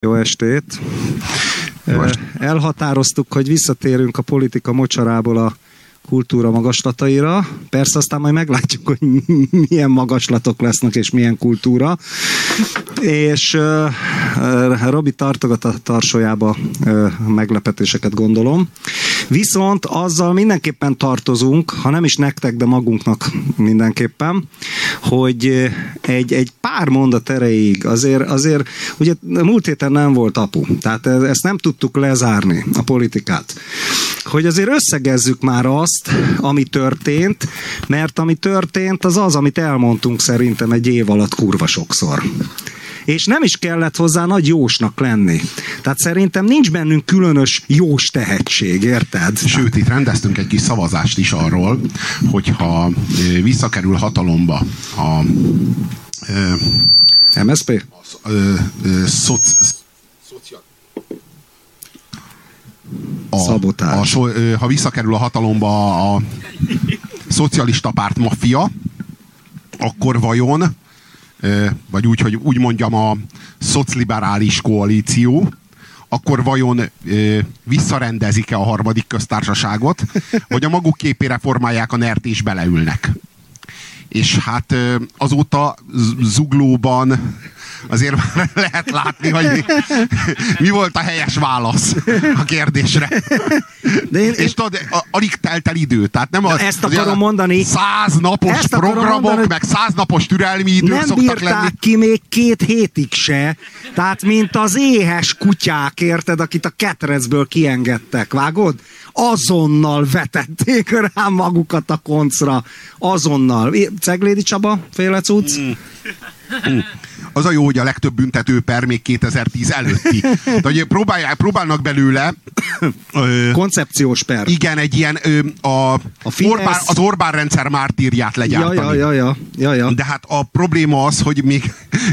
Jó estét! Elhatároztuk, hogy visszatérünk a politika mocsarából a kultúra magaslataira. Persze aztán majd meglátjuk, hogy milyen magaslatok lesznek és milyen kultúra. És Robi tartogat a tarsolyába meglepetéseket, gondolom. Viszont azzal mindenképpen tartozunk, ha nem is nektek, de magunknak mindenképpen, hogy egy pár mondat erejéig, azért ugye múlt héten nem volt apu, tehát ezt nem tudtuk lezárni, a politikát. Hogy azért összegezzük már azt, ami történt, mert ami történt, az, amit elmondtunk szerintem egy év alatt kurva sokszor. És nem is kellett hozzá nagy jósnak lenni. Tehát szerintem nincs bennünk különös jós tehetség, érted? Sőt, itt rendeztünk egy kis szavazást is arról, hogyha visszakerül hatalomba a MSZP? Ha visszakerül a hatalomba a szocialista párt maffia, akkor vajon vagy úgy, hogy úgy mondjam, a szocliberális koalíció, akkor vajon visszarendezik-e a harmadik köztársaságot, vagy a maguk képére formálják a NER-t és beleülnek. És hát azóta zuglóban azért már lehet látni, hogy mi volt a helyes válasz a kérdésre. De és tudod, alig telt el idő. Tehát nem az, ezt akarom mondani. 100 napos programok, mondani, meg 100 napos türelmi idő szoktak lenni. Nem bírták ki még 2 hétig se. Tehát mint az éhes kutyák, érted, akit a ketrecből kiengedtek. Vágod? Azonnal vetették rá magukat a koncra. Azonnal. Ceglédi Csaba, féle cucc? Az a jó, hogy a legtöbb büntető per még 2010 előtti. De próbálnak belőle koncepciós per. Igen, egy ilyen az Orbán rendszer mártírját legyártani. Ja. De hát a probléma az, hogy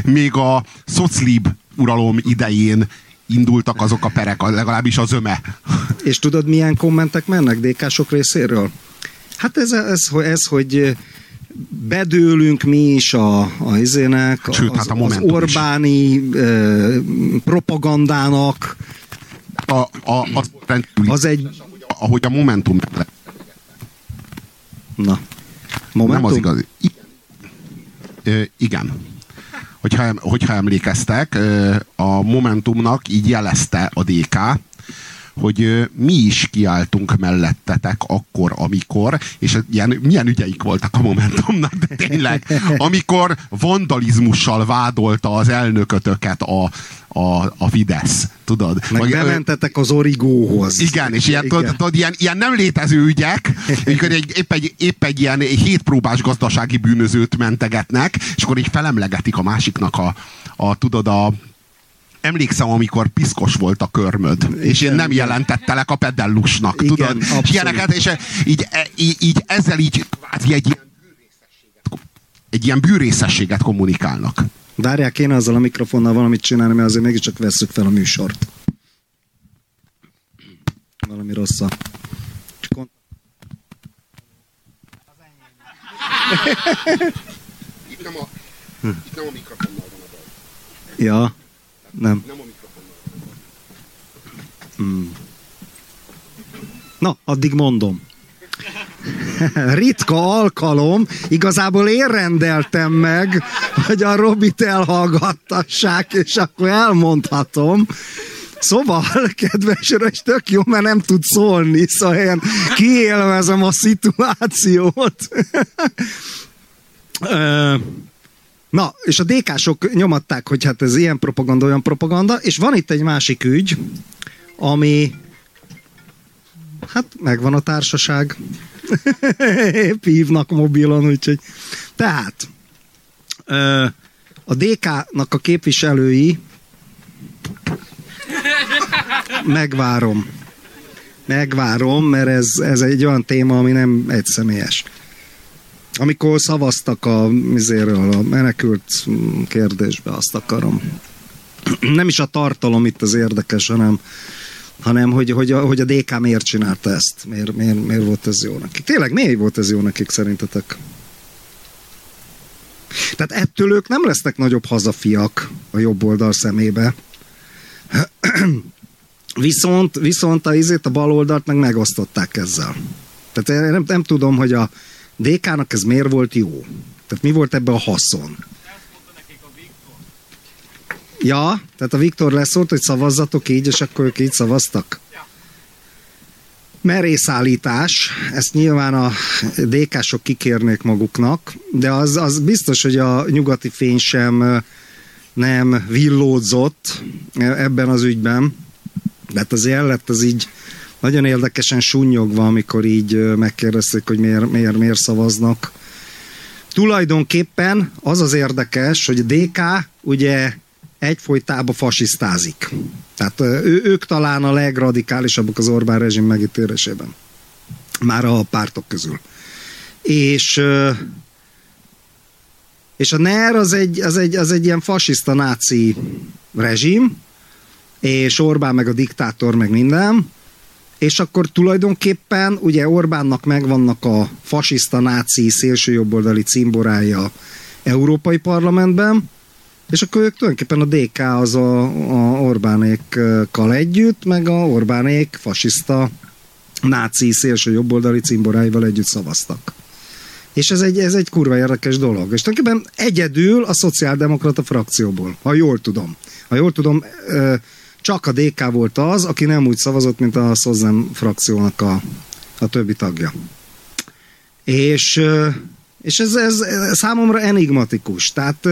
még a szoclib uralom idején indultak azok a perek, legalábbis az öme. És tudod, milyen kommentek mennek DK-sok részéről? Hát ez hogy bedőlünk mi is a izének, sőt, hát az Orbáni propagandának. Az egy... Ahogy a Momentum... Na. Momentum? Nem az igazi. Igen. Hogyha emlékeztek, a Momentumnak így jelezte a DK, hogy mi is kiálltunk mellettetek akkor, amikor, és milyen ügyeik voltak a Momentumnak, de tényleg, amikor vandalizmussal vádolta az elnökötöket a Fidesz, tudod? Meg bementetek az origóhoz. Igen, és ilyen nem létező ügyek, amikor épp egy ilyen hétpróbás gazdasági bűnözőt mentegetnek, és akkor így felemlegetik a másiknak emlékszem, amikor piszkos volt a körmöd, és én nem jelentettelek a pedellusnak, tudod? És ilyeneket, és így ezzel így egy ilyen bűrészességet kommunikálnak. Várják, kéne azzal a mikrofonnal valamit csinálni, mert azért mégiscsak vesszük fel a műsort. Valami rossz a... Itt nem a mikrofonnal van a dolog. Ja. Nem a mikrofonnal. Na, addig mondom. Ritka alkalom, igazából én rendeltem meg, hogy a Robit elhallgattassák, és akkor elmondhatom. Szóval, kedvesre, és tök jó, mert nem tud szólni, szóval én kiélvezem a szituációt. Na, és a DK-sok nyomatták, hogy hát ez ilyen propaganda, olyan propaganda, és van itt egy másik ügy, ami... Hát, megvan a társaság. Épp hívnak mobilon, úgyhogy... Tehát, a DK-nak a képviselői... Megvárom, mert ez egy olyan téma, ami nem egyszemélyes. Amikor szavaztak a menekült kérdésbe, azt akarom. Nem is a tartalom itt az érdekes, hanem hogy a DK miért csinálta ezt. Miért volt ez jó nekik? Tényleg miért volt ez jó nekik szerintetek? Tehát ettől ők nem lesznek nagyobb hazafiak a jobb oldal szemébe. Viszont a baloldalt meg megosztották ezzel. Tehát én nem tudom, hogy a DK-nak ez miért volt jó. Tehát mi volt ebben a haszon? Ja, tehát a Viktor leszólt, hogy szavazzatok így, és akkor ők így szavaztak. Merészállítás, ezt nyilván a DK-sok kikérnék maguknak, de az biztos, hogy a nyugati fény sem nem villódzott ebben az ügyben. Tehát az jellet az így nagyon érdekesen sunnyogva, amikor így megkérdezték, hogy miért szavaznak. Tulajdonképpen az érdekes, hogy a DK ugye egyfolytában fasisztázik. Tehát ők talán a legradikálisabbak az Orbán rezsim megítélésében. Már a pártok közül. És a NER az egy ilyen fasiszta náci rezsim, és Orbán meg a diktátor, meg minden, és akkor tulajdonképpen ugye Orbánnak megvannak a fasiszta náci szélsőjobboldali cimborája Európai Parlamentben, és akkor ők tulajdonképpen a DK az a Orbánékkal együtt, meg a Orbánék fasiszta náci szélsőjobboldali cimboráival együtt szavaztak. És ez egy kurva érdekes dolog. És tulajdonképpen egyedül a szociáldemokrata frakcióból, ha jól tudom. Csak a DK volt az, aki nem úgy szavazott, mint a Szozzem frakciónak a többi tagja. És ez számomra enigmatikus. Tehát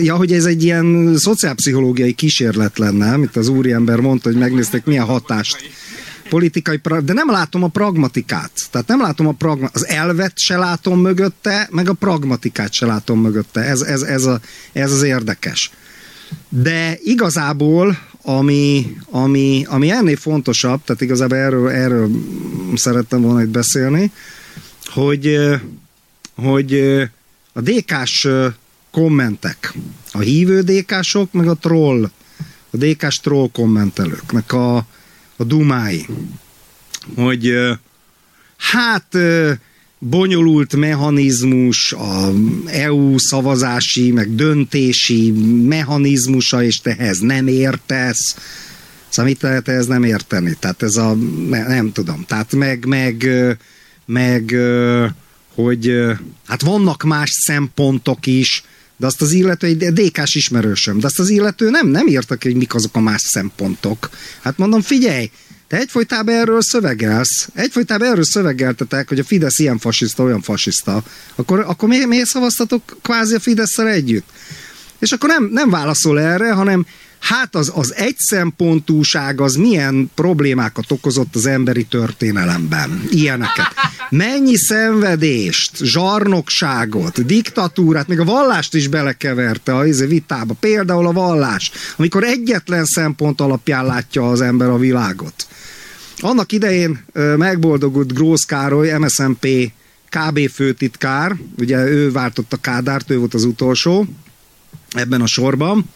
ja, hogy ez egy ilyen szociálpszichológiai kísérlet lenne, mint az úriember mondta, hogy megnézték milyen hatást. Politikai, de nem látom a pragmatikát. Tehát nem látom az elvet se látom mögötte, meg a pragmatikát se látom mögötte. Ez az érdekes. De igazából, ami ennél fontosabb, tehát igazából erről szerettem volna itt beszélni, hogy a DK-s kommentek, a hívő DK-sok, meg a DK-s troll kommentelőknek a dumái, hogy hát bonyolult mechanizmus, a EU szavazási, meg döntési mechanizmusa, és tehez nem értesz. Szóval mit lehet ehhez nem érteni? Tehát ez nem tudom. Tehát meg hogy hát vannak más szempontok is, de azt az illető, egy DK-s ismerősöm, de azt az illető nem írtak, hogy mik azok a más szempontok. Hát mondom, figyelj, te egyfolytában erről szövegelsz, szövegeltetek, hogy a Fidesz ilyen fasiszta, olyan fasiszta, akkor miért szavaztatok kvázi a Fidesszel együtt? És akkor nem válaszol erre, hanem hát az egy szempontúság az milyen problémákat okozott az emberi történelemben. Ilyeneket. Mennyi szenvedést, zsarnokságot, diktatúrát, még a vallást is belekeverte a vitába. Például a vallás, amikor egyetlen szempont alapján látja az ember a világot. Annak idején megboldogult Grósz Károly, MSZP KB főtitkár, ugye ő váltotta Kádárt, ő volt az utolsó ebben a sorban,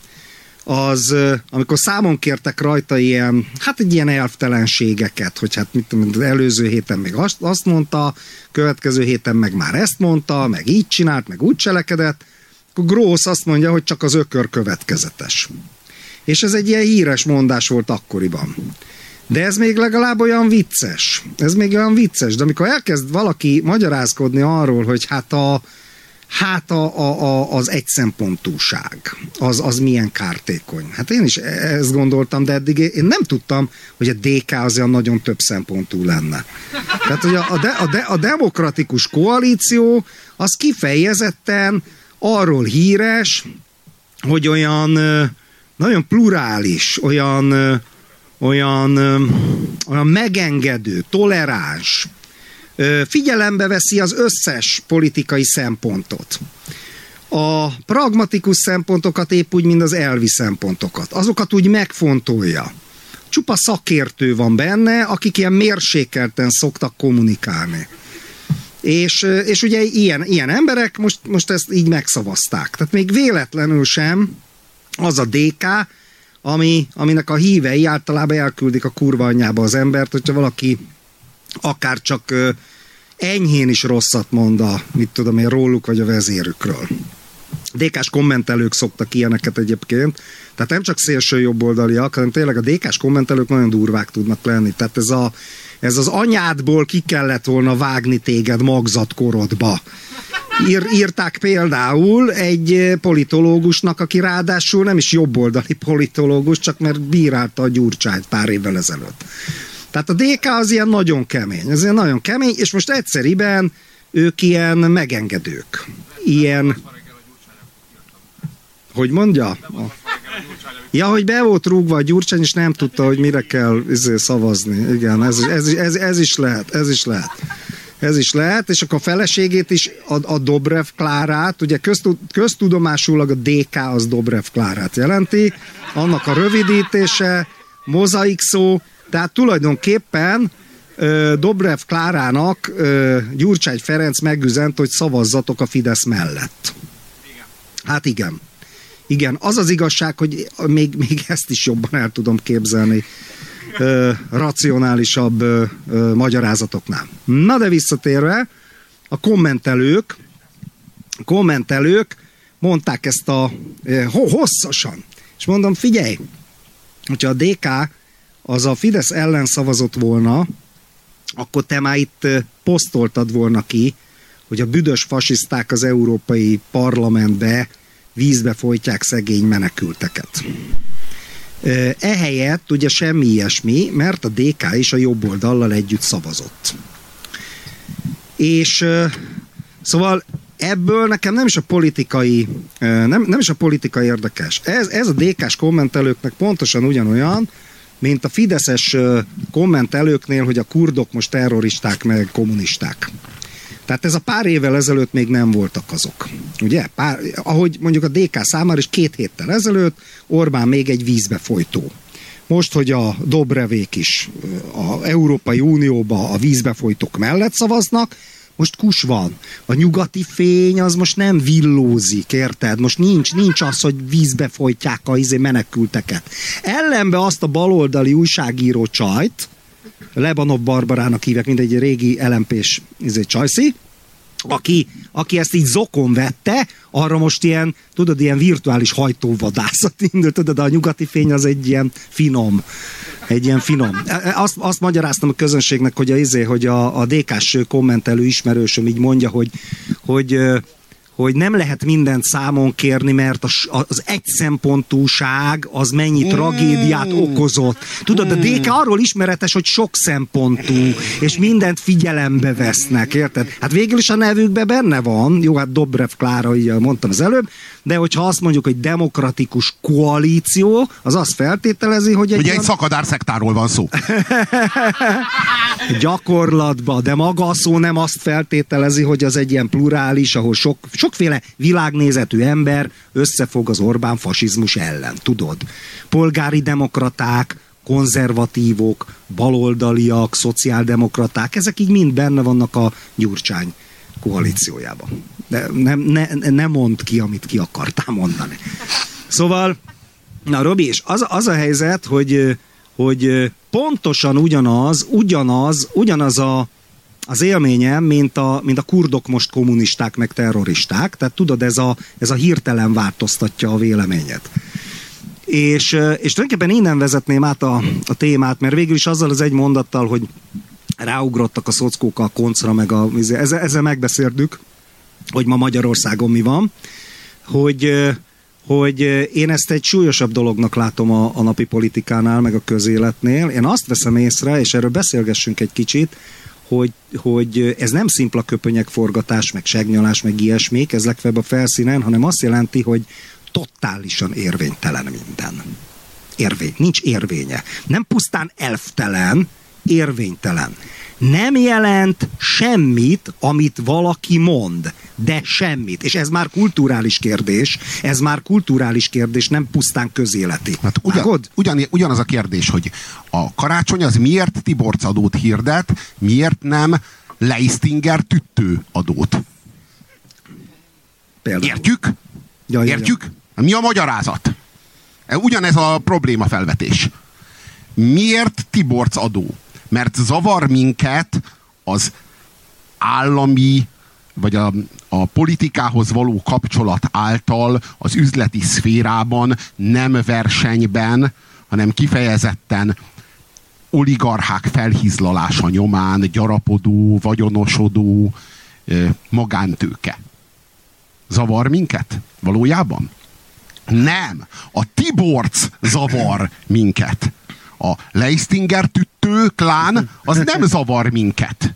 az, amikor számon kértek rajta ilyen, hát egy ilyen elvtelenségeket, hogy hát mit tudom, az előző héten még azt mondta, következő héten meg már ezt mondta, meg így csinált, meg úgy cselekedett, akkor Grósz azt mondja, hogy csak az ökör következetes. És ez egy ilyen híres mondás volt akkoriban. De ez még legalább olyan vicces. De amikor elkezd valaki magyarázkodni arról, hogy az egyszempontúság, az milyen kártékony. Hát én is ezt gondoltam, de eddig én nem tudtam, hogy a DK az olyan nagyon több szempontú lenne. Tehát, hogy a demokratikus koalíció az kifejezetten arról híres, hogy olyan nagyon plurális, olyan megengedő, toleráns, figyelembe veszi az összes politikai szempontot. A pragmatikus szempontokat épp úgy, mint az elvi szempontokat. Azokat úgy megfontolja. Csupa szakértő van benne, akik ilyen mérsékelten szoktak kommunikálni. És ugye ilyen emberek most ezt így megszavazták. Tehát még véletlenül sem az a DK, aminek a hívei általában elküldik a kurva anyjába az embert, hogyha valaki akár csak enyhén is rosszat mond mit tudom én, róluk vagy a vezérükről. DK-s kommentelők szoktak ilyeneket egyébként, tehát nem csak szélső jobboldaliak, hanem tényleg a DK-s kommentelők nagyon durvák tudnak lenni, tehát ez az anyádból ki kellett volna vágni téged magzatkorodba. Írták például egy politológusnak, aki ráadásul nem is jobboldali politológus, csak mert bírálta a Gyurcsányt pár évvel ezelőtt. Tehát a DK az ilyen nagyon kemény, és most egyszeriben ők ilyen megengedők. Ilyen... Hogy mondja? Ja, hogy be volt rúgva a Gyurcsány, és nem tudta, hogy mire kell szavazni. Igen, ez is lehet. Ez is lehet, és akkor a feleségét is, a Dobrev Klárát, ugye köztudomásulag a DK az Dobrev Klárát jelenti, annak a rövidítése, mozaik szó, tehát tulajdonképpen Dobrev Klárának Gyurcsány Ferenc megüzent, hogy szavazzatok a Fidesz mellett. Hát igen. Igen, az az igazság, hogy még ezt is jobban el tudom képzelni racionálisabb magyarázatoknál. Na de visszatérve, a kommentelők mondták ezt a hosszasan. És mondom, figyelj, hogyha a DK az a Fidesz ellen szavazott volna, akkor te már itt posztoltad volna ki, hogy a büdös fasiszták az Európai Parlamentbe vízbe folytják szegény menekülteket. Ehelyett ugye semmi ilyesmi, mert a DK is a jobb oldallal együtt szavazott. És szóval ebből nekem nem is a politikai érdekes. Ez a DK-s kommentelőknek pontosan ugyanolyan, mint a fideszes kommentelőknél, hogy a kurdok most terroristák meg kommunisták. Tehát ez a pár évvel ezelőtt még nem voltak azok. Ugye? Ahogy mondjuk a DK számára is 2 héttel ezelőtt Orbán még egy vízbefolytó. Most, hogy a Dobrevék is az Európai Unióba a vízbefolytók mellett szavaznak, most kus van. A nyugati fény az most nem villózik, érted? Most nincs az, hogy vízbe folytják a menekülteket. Ellenbe azt a baloldali újságíró csajt, Lebanov Barbarának hívják, mint egy régi LMP-s csajszi, aki ezt így zokon vette, arra most ilyen, tudod, ilyen virtuális hajtóvadászat indult, tudod, a nyugati fény az egy ilyen finom. Azt magyaráztam a közönségnek, hogy a DK-s kommentelő ismerősöm így mondja, hogy nem lehet mindent számon kérni, mert az egyszempontúság az mennyi tragédiát okozott. Tudod, a DK arról ismeretes, hogy sok szempontú, és mindent figyelembe vesznek, érted? Hát végül is a nevükben benne van, jó, hát Dobrev Klára, így mondtam az előbb, de hogyha azt mondjuk, hogy demokratikus koalíció, az azt feltételezi, hogy egy szakadár szektáról van szó. Gyakorlatban, de maga a szó nem azt feltételezi, hogy az egy ilyen plurális, ahol sokféle világnézetű ember összefog az Orbán fasizmus ellen, tudod. Polgári demokraták, konzervatívok, baloldaliak, szociáldemokraták, ezek így mind benne vannak a Gyurcsány koalíciójában. De ne mondd ki, amit ki akartál mondani. Szóval, na Robi, és az a helyzet, hogy pontosan ugyanaz az élményem, mint a kurdok most kommunisták meg terroristák, tehát tudod, ez a hirtelen változtatja a véleményet. És tulajdonképpen innen vezetném át a témát, mert végül is azzal az egy mondattal, hogy ráugrottak a szockók a koncra, meg ezzel megbeszéltük, hogy ma Magyarországon mi van, hogy én ezt egy súlyosabb dolognak látom a napi politikánál, meg a közéletnél. Én azt veszem észre, és erről beszélgessünk egy kicsit, hogy ez nem szimpla köpönyek forgatás, meg segnyalás, meg ilyesmék, ez legfeljebb a felszínen, hanem azt jelenti, hogy totálisan érvénytelen minden. Nincs érvénye. Nem pusztán elftelen, érvénytelen. Nem jelent semmit, amit valaki mond, de semmit. És ez már kulturális kérdés, nem pusztán közéleti. Hát ugyanaz a kérdés, hogy a karácsony az miért Tiborcz adót hirdet, miért nem Leisztinger Tüttő adót? Például. Értjük? Értjük? Ja. Mi a magyarázat? Ugyanez a probléma felvetés. Miért Tiborcz adó? Mert zavar minket az állami vagy a politikához való kapcsolat által az üzleti szférában nem versenyben, hanem kifejezetten oligarchák felhízlalása nyomán gyarapodó, vagyonosodó magántőke. Zavar minket valójában? Nem! A Tiborcz zavar minket. A Leisztinger Tüttő klán az nem zavar minket.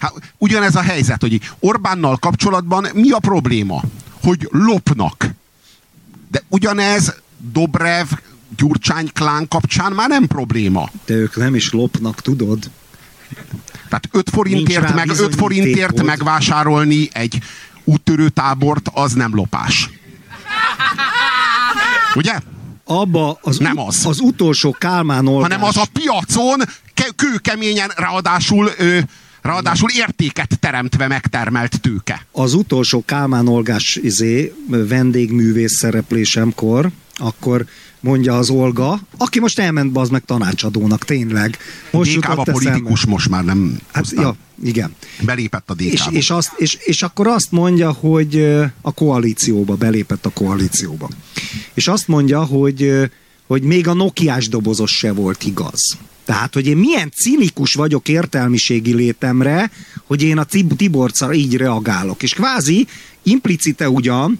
Hát, ugyanez a helyzet, hogy Orbánnal kapcsolatban mi a probléma? Hogy lopnak. De ugyanez Dobrev Gyurcsány klán kapcsán már nem probléma. De ők nem is lopnak, tudod? Tehát 5 forintért megvásárolni egy úttörőtábort, az nem lopás. Ugye? Abba az utolsó Kálmán olvás. Hanem az a piacon kőkeményen, ráadásul értéket teremtve megtermelt tőke. Az utolsó Kálmán Olgás vendégművész szereplésemkor, akkor mondja az Olga, aki most elment bazd meg tanácsadónak, tényleg. DK-ba politikus most már nem hoztam. Hát, ja, igen. Belépett a DK-ba. És akkor azt mondja, hogy a koalícióba, belépett a koalícióba. És azt mondja, hogy még a nokiás dobozos se volt igaz. Tehát, hogy én milyen cinikus vagyok értelmiségi létemre, hogy én a Tiborczra így reagálok. És kvázi implicite ugyan,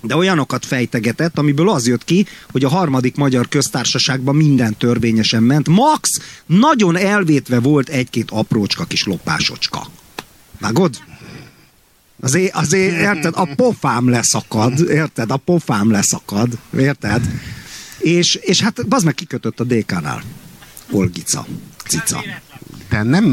de olyanokat fejtegetett, amiből az jött ki, hogy a harmadik magyar köztársaságban minden törvényesen ment. Max nagyon elvétve volt egy-két aprócska kis lopásocska. Vágod? Azért, érted, a pofám leszakad, érted? És hát bazd meg kikötött a DK-nál. Olgica, cica. De nem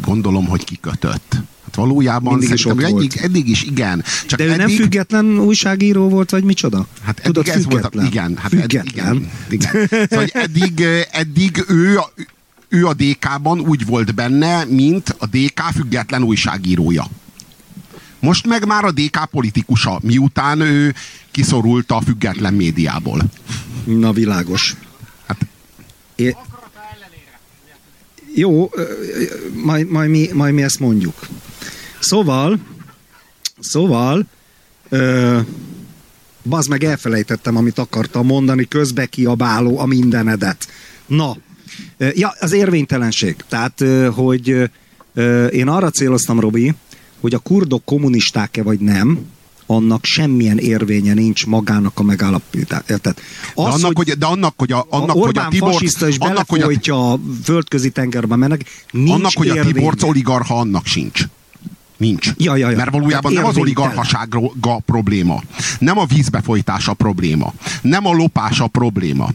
gondolom, hogy kikötött. Hát valójában mindig is ott volt. Eddig is, igen. Csak de ő eddig... nem független újságíró volt, vagy micsoda? Hát eddig tudod, ez volt, igen. Hát független. Eddig, igen. Szóval eddig ő a DK-ban úgy volt benne, mint a DK független újságírója. Most meg már a DK politikusa, miután ő kiszorult a független médiából. Na világos. Hát... Jó, majd mi ezt mondjuk. Szóval, bazd meg elfelejtettem, amit akartam mondani, közbekiabáló a mindenedet. Na, ja, az érvénytelenség. Tehát, hogy én arra céloztam, Robi, hogy a kurdok kommunisták-e vagy nem, annak semmilyen érvénye nincs magának a megállapítás. Érted? Annak, hogy a Tiborcz is belefolytja a földközi tengerbe mennek, nincs annak, hogy érvénye. A Tiborcz oligarcha, annak sincs. Nincs. Ja. Mert valójában nem az oligarchaság a probléma. Nem a vízbefolytás a probléma. Nem a lopás a probléma.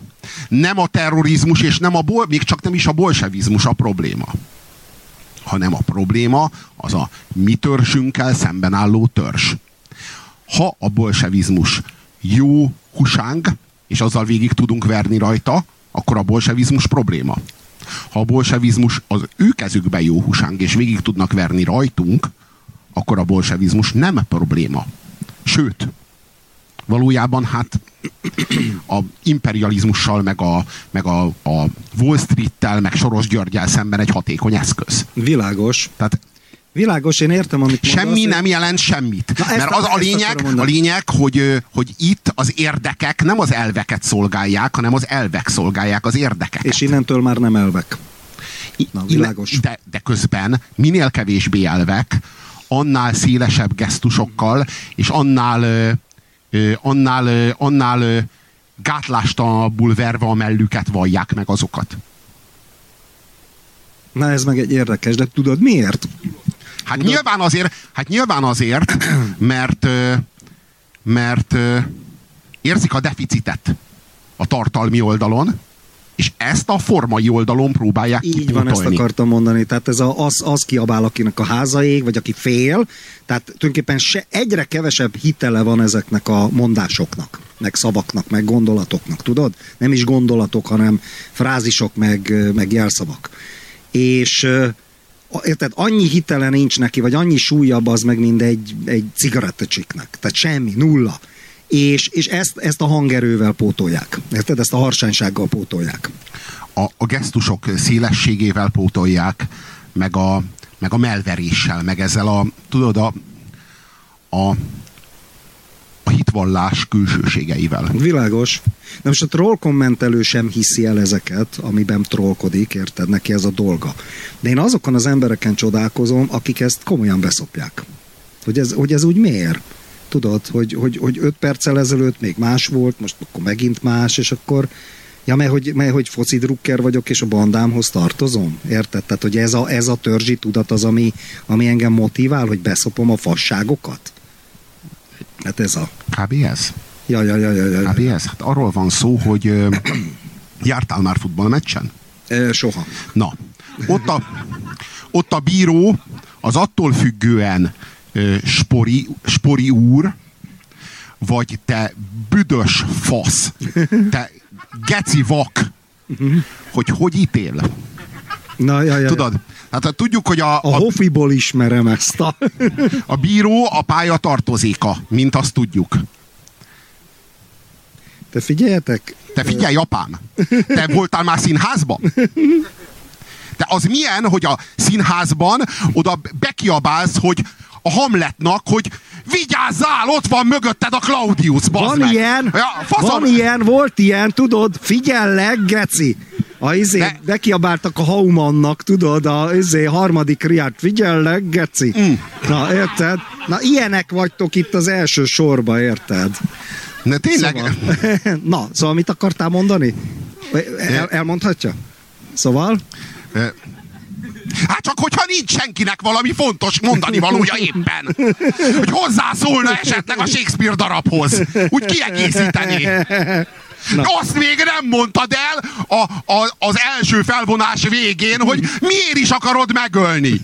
Nem a terrorizmus, és nem még csak nem is a bolsevizmus a probléma. Hanem a probléma az a mi törzsünkkel szemben álló törzs. Ha a bolsevizmus jó husánk, és azzal végig tudunk verni rajta, akkor a bolsevizmus probléma. Ha a bolsevizmus az ő kezükben jó husánk, és végig tudnak verni rajtunk, akkor a bolsevizmus nem probléma. Sőt, valójában hát a imperializmussal, meg a Wall Street-tel, meg Soros Györggyel szemben egy hatékony eszköz. Világos. Tehát világos, én értem, amit mondasz. Semmi nem jelent semmit. Na, mert az a lényeg, hogy itt az érdekek nem az elveket szolgálják, hanem az elvek szolgálják az érdekeket. És innentől már nem elvek. Na, világos. De közben minél kevésbé elvek, annál szélesebb gesztusokkal, és annál gátlástalanabbul verve a mellüket vallják meg azokat. Na ez meg egy érdekes, de tudod miért? Hát nyilván azért, mert érzik a deficitet a tartalmi oldalon, és ezt a formai oldalon próbálják kipótolni. Így van, ezt akartam mondani. Tehát ez az kiabál, akinek a háza ég, vagy aki fél. Tehát tulajdonképpen egyre kevesebb hitele van ezeknek a mondásoknak, meg szavaknak, meg gondolatoknak, tudod? Nem is gondolatok, hanem frázisok, meg jelszavak. És... Érted, annyi hitele nincs neki, vagy annyi súlyabb az meg, mint egy cigarettacsiknek. Tehát semmi, nulla. És ezt a hangerővel pótolják. Érted, ezt a harsánysággal pótolják. A gesztusok szélességével pótolják, meg a mellveréssel, meg ezzel a, tudod, a, a hitvallás külsőségeivel. Világos. De most a troll kommentelő sem hiszi el ezeket, amiben trollkodik, érted, neki ez a dolga. De én azokon az embereken csodálkozom, akik ezt komolyan beszopják. Hogy ez úgy miért? Tudod, hogy 5 perccel ezelőtt még más volt, most akkor megint más, és akkor ja, mert hogy foci drukker vagyok, és a bandámhoz tartozom. Érted? Tehát, hogy ez a törzsi tudat az, ami engem motivál, hogy beszopom a fasságokat? Hát ez a... KBS? Ja. KBS? Hát arról van szó, hogy jártál már futballmeccsen? Soha. Na, ott a bíró az attól függően spori úr, vagy te büdös fasz, te geci vak, hogy ítél. Na, jaj. Tudod? Hát tudjuk, hogy a hofiból ismerem ezt a... A bíró a pálya tartozéka, mint azt tudjuk. Te figyeljetek? Te figyelj, apám! Te voltál már színházban? Te az milyen, hogy a színházban oda bekiabálsz, hogy a Hamletnak, hogy vigyázzál, ott van mögötted a Claudius, bazd meg! Van ilyen, volt ilyen, tudod, figyellek, geci! Bekiabáltak a Haumannak, tudod, a harmadik riát, figyellek, geci! Mm. Na, érted? Na, ilyenek vagytok itt az első sorba, érted? Na, tényleg? Szóval, na, szóval mit akartál mondani? Elmondhatja? Szóval? Hát csak, hogyha nincs senkinek valami fontos mondani valója éppen. Hogy hozzászólna esetleg a Shakespeare darabhoz. Úgy kiegészíteni. Na. Azt még nem mondtad el az első felvonás végén, hogy miért is akarod megölni.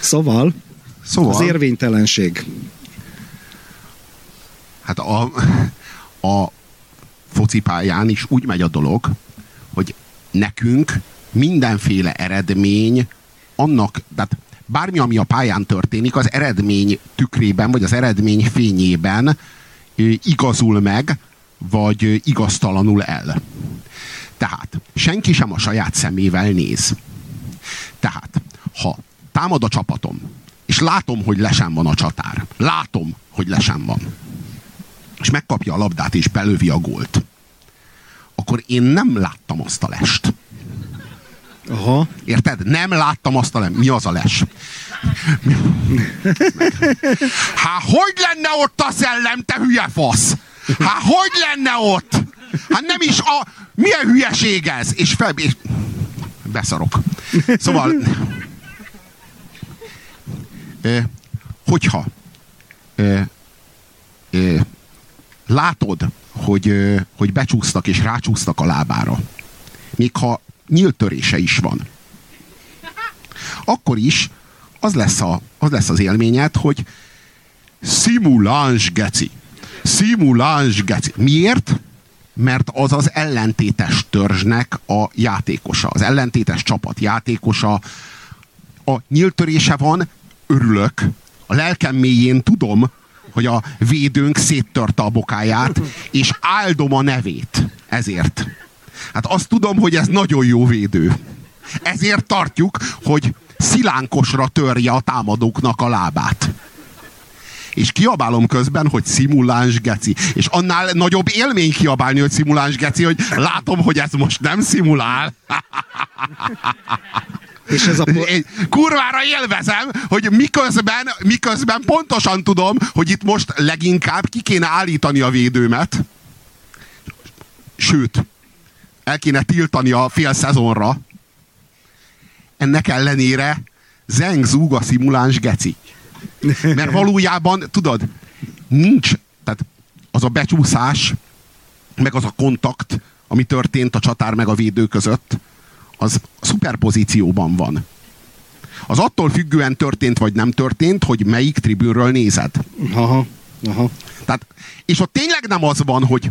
Szóval. Az érvénytelenség. Hát a focipályán is úgy megy a dolog, hogy nekünk mindenféle eredmény annak, tehát bármi, ami a pályán történik, az eredmény tükrében, vagy az eredmény fényében igazul meg, vagy igaztalanul el. Tehát senki sem a saját szemével néz. Tehát, ha támad a csapatom, és látom, hogy lesen van a csatár, látom, hogy lesen van, és megkapja a labdát, és belövi a gólt, akkor én nem láttam azt a lest. Aha. Érted? Nem láttam azt a nem. Mi az a les? Hát hogy lenne ott a szellem, te hülye fasz? Hát hogy lenne ott? Hát nem is a... Milyen hülyeség ez? És beszarok. Szóval... Hogyha... Látod, hogy becsúsztak és rácsúsztak a lábára. Még ha nyílt törése is van. Akkor is az lesz az élményed, hogy szimuláns geci. Szimuláns geci. Miért? Mert az az ellentétes törzsnek a játékosa. Az ellentétes csapat játékosa. A nyílt törése van, örülök. A lelkem mélyén tudom, hogy a védőnk széttörte a bokáját, és áldom a nevét. Ezért. Hát azt tudom, hogy ez nagyon jó védő. Ezért tartjuk, hogy szilánkosra törje a támadóknak a lábát. És kiabálom közben, hogy szimuláns geci. És annál nagyobb élmény kiabálni, hogy szimuláns geci, hogy látom, hogy ez most nem szimulál. És ez a... Én kurvára élvezem, hogy miközben pontosan tudom, hogy itt most leginkább ki kéne állítani a védőmet. Sőt, el kéne tiltani a fél szezonra. Ennek ellenére zeng-zúg a szimuláns geci. Mert valójában, tudod, nincs, tehát az a becsúszás, meg az a kontakt, ami történt a csatár meg a védő között, az szuperpozícióban van. Az attól függően történt vagy nem történt, hogy melyik tribűnről nézed. Aha. Tehát, és ott tényleg nem az van, hogy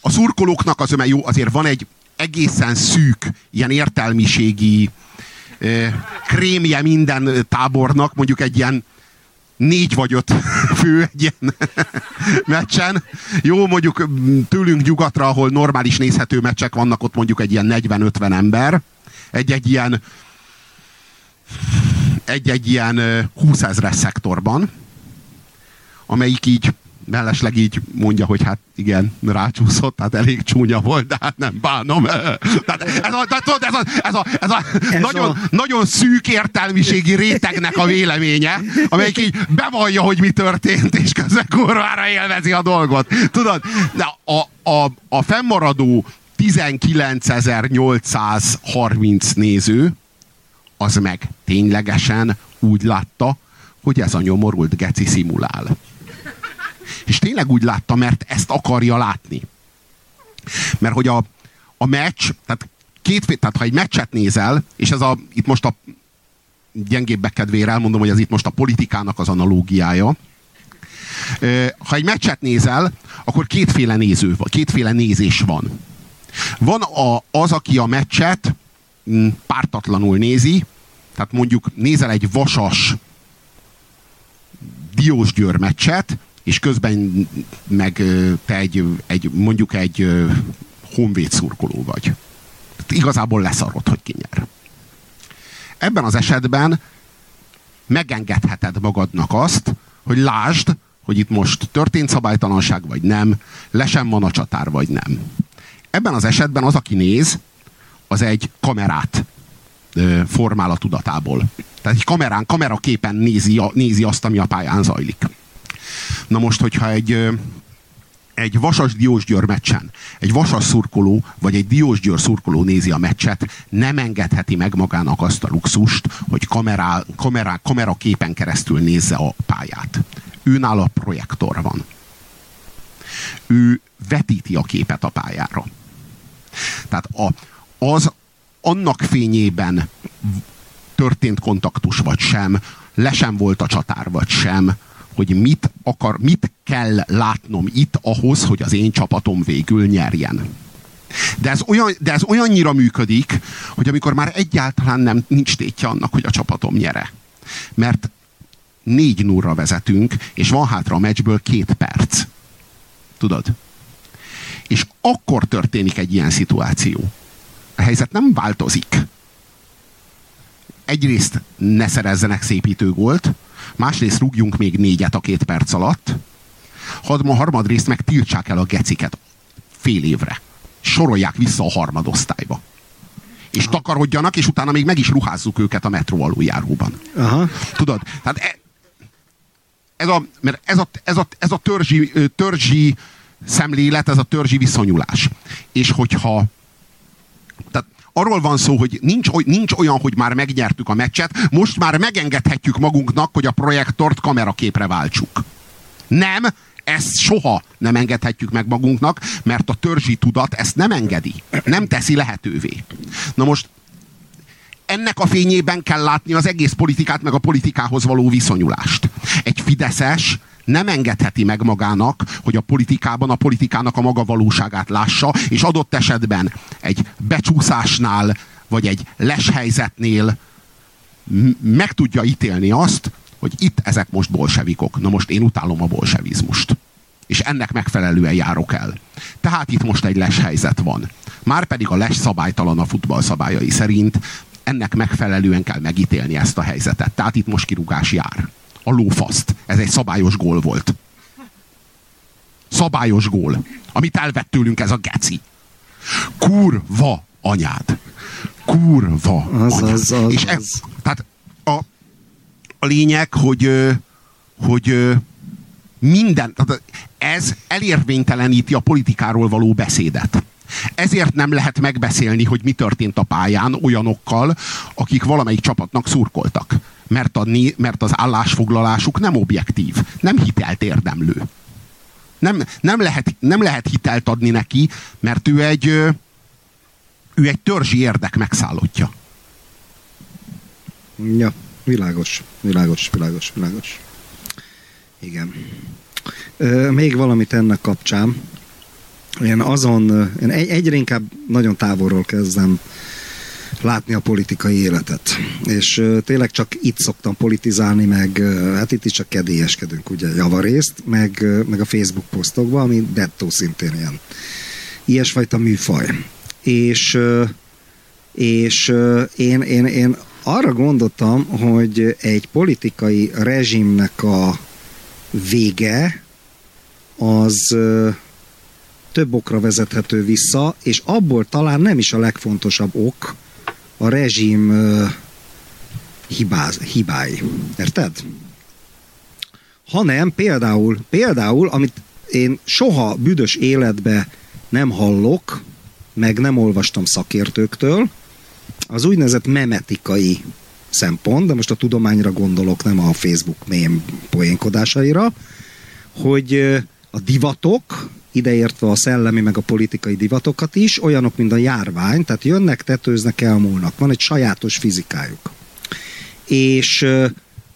a szurkolóknak az öme jó, azért van egy egészen szűk, ilyen értelmiségi krémje minden tábornak, mondjuk egy ilyen 4 vagy 5 fő egy ilyen meccsen. Jó, mondjuk tőlünk nyugatra, ahol normális nézhető meccsek vannak, ott mondjuk egy ilyen 40-50 ember. Egy ilyen egy-egy ilyen 20 000-es szektorban, amelyik így mellesleg így mondja, hogy hát igen, rácsúszott, tehát elég csúnya volt, de hát nem bánom. Tehát ez a nagyon szűk értelmiségi rétegnek a véleménye, amelyik így bevallja, hogy mi történt, és közben kurvára élvezi a dolgot. Tudod, de a fennmaradó 19.830 néző, az meg ténylegesen úgy látta, hogy ez a nyomorult geci szimulál. És tényleg úgy látta, mert ezt akarja látni. Mert hogy a meccs, tehát ha egy meccset nézel, és ez itt most a gyengébbek kedvére elmondom, hogy ez itt most a politikának az analógiája. Ha egy meccset nézel, akkor kétféle nézés van. Van az, aki a meccset pártatlanul nézi, tehát mondjuk nézel egy vasas Diósgyőr meccset, és közben meg te mondjuk egy Honvéd szurkoló vagy. Tehát igazából leszarod, hogy ki nyer. Ebben az esetben megengedheted magadnak azt, hogy lásd, hogy itt most történt szabálytalanság vagy nem, le sem van a csatár vagy nem. Ebben az esetben az, aki néz, az egy kamerát formál a tudatából. Tehát egy kameraképen nézi azt, ami a pályán zajlik. Na most, hogyha egy vasas Diósgyőr meccsen, egy vasas szurkoló, vagy egy Diósgyőr szurkoló nézi a meccset, nem engedheti meg magának azt a luxust, hogy kameraképen keresztül nézze a pályát. Őnál a projektor van. Ő vetíti a képet a pályára. Tehát az annak fényében történt kontaktus vagy sem, le sem volt a csatár vagy sem, hogy mit kell látnom itt ahhoz, hogy az én csapatom végül nyerjen. De ez olyannyira működik, hogy amikor már egyáltalán nincs tétje annak, hogy a csapatom nyere. Mert 4-0-ra vezetünk, és van hátra a meccsből 2 perc. Tudod? És akkor történik egy ilyen szituáció. A helyzet nem változik. Egyrészt ne szerezzenek szépítő gólt, másrészt rúgjunk még 4-et a 2 perc alatt, harmadrészt meg tiltsák el a geciket fél évre. Sorolják vissza a harmadosztályba. És aha, takarodjanak, és utána még meg is ruházzuk őket a metró aluljáróban. Aha. Tudod? Tehát ez a törzsi szemlélet, ez a törzsi viszonyulás. És hogyha arról van szó, hogy nincs olyan, hogy már megnyertük a meccset, most már megengedhetjük magunknak, hogy a projektort kameraképre váltsuk. Nem, ezt soha nem engedhetjük meg magunknak, mert a törzsi tudat ezt nem engedi, nem teszi lehetővé. Na most ennek a fényében kell látni az egész politikát, meg a politikához való viszonyulást. Egy fideszes nem engedheti meg magának, hogy a politikában a politikának a maga valóságát lássa, és adott esetben egy becsúszásnál, vagy egy leshelyzetnél meg tudja ítélni azt, hogy itt ezek most bolsevikok. Na most én utálom a bolsevizmust. És ennek megfelelően járok el. Tehát itt most egy leshelyzet van. Márpedig a les szabálytalan a futball szabályai szerint, ennek megfelelően kell megítélni ezt a helyzetet. Tehát itt most kirúgás jár. A lófaszt. Ez egy szabályos gól volt. Szabályos gól. Amit elvett tőlünk ez a geci. Kurva anyád. Kurva anyád. És ez, tehát a lényeg, hogy minden, tehát ez elérvényteleníti a politikáról való beszédet. Ezért nem lehet megbeszélni, hogy mi történt a pályán olyanokkal, akik valamelyik csapatnak szurkoltak. Mert az állásfoglalásuk nem objektív, nem hitelt érdemlő. Nem lehet hitelt adni neki, mert ő egy törzsi érdek megszállottja. Ja, világos. Igen. Még valamit ennek kapcsán. Én egyre inkább nagyon távolról kezdem látni a politikai életet. És tényleg csak itt szoktam politizálni, meg hát itt is csak kedélyeskedünk, ugye, javarészt, meg a Facebook posztokban, ami dettó szintén ilyen. Ilyesfajta műfaj. És én Arra gondoltam, hogy egy politikai rezsimnek a vége az több okra vezethető vissza, és abból talán nem is a legfontosabb ok a rezsim hibái. Érted? Hanem például, amit én soha büdös életbe nem hallok, meg nem olvastam szakértőktől, az úgynevezett memetikai szempont, de most a tudományra gondolok, nem a Facebook mém poénkodásaira, hogy a divatok, ideértve a szellemi meg a politikai divatokat is, olyanok, mint a járvány, tehát jönnek, tetőznek, elmúlnak. Van egy sajátos fizikájuk. És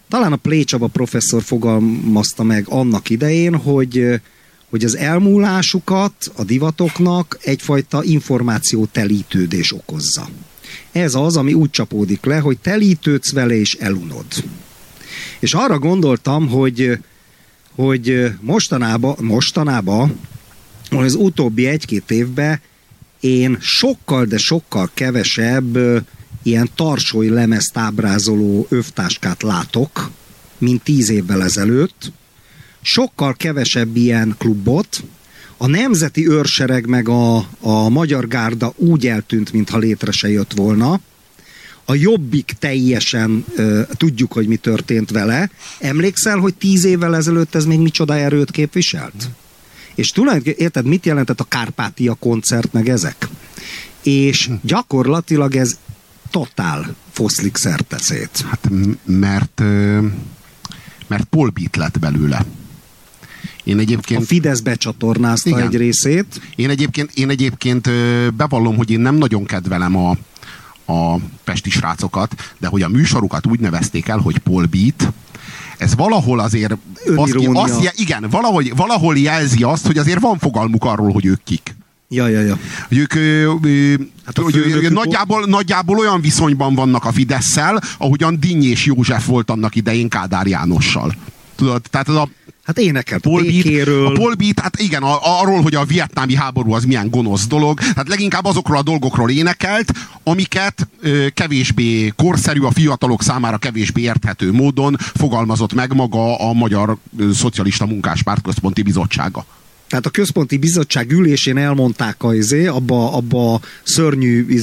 talán a Plécsaba professzor fogalmazta meg annak idején, hogy az elmúlásukat a divatoknak egyfajta információ telítődés okozza. Ez az, ami úgy csapódik le, hogy telítődsz vele és elunod. És arra gondoltam, hogy mostanában, az utóbbi egy-két évben én sokkal, de sokkal kevesebb ilyen tarsoly lemezt ábrázoló övtáskát látok, mint 10 évvel ezelőtt. Sokkal kevesebb ilyen klubot. A nemzeti őrsereg meg a Magyar Gárda úgy eltűnt, mintha létre se jött volna. A Jobbik teljesen tudjuk, hogy mi történt vele. Emlékszel, hogy 10 évvel ezelőtt ez még micsoda erőt képviselt? És tulajdonképpen, érted, mit jelentett a Kárpátia koncert meg ezek? És gyakorlatilag ez totál foszlik szerte szét. Hát mert polbít lett belőle. Én egyébként, a Fidesz becsatornázta igen, egy részét. Én egyébként bevallom, hogy én nem nagyon kedvelem a pesti srácokat, de hogy a műsorukat úgy nevezték el, hogy polbít, ez valahol azért valahol jelzi azt, hogy azért van fogalmuk arról, hogy ők kik. Ja. Hogy ők nagyjából olyan viszonyban vannak a Fidesszel, ahogyan Dinnyés József volt annak idején Kádár Jánossal. Tudod, tehát ez a hát énekelt békéről. A polbít, hát igen, arról, hogy a vietnámi háború az milyen gonosz dolog. Hát leginkább azokról a dolgokról énekelt, amiket kevésbé korszerű, a fiatalok számára kevésbé érthető módon fogalmazott meg maga a Magyar Szocialista Munkáspárt Központi Bizottsága. Tehát a Központi Bizottság ülésén elmondták abba a szörnyű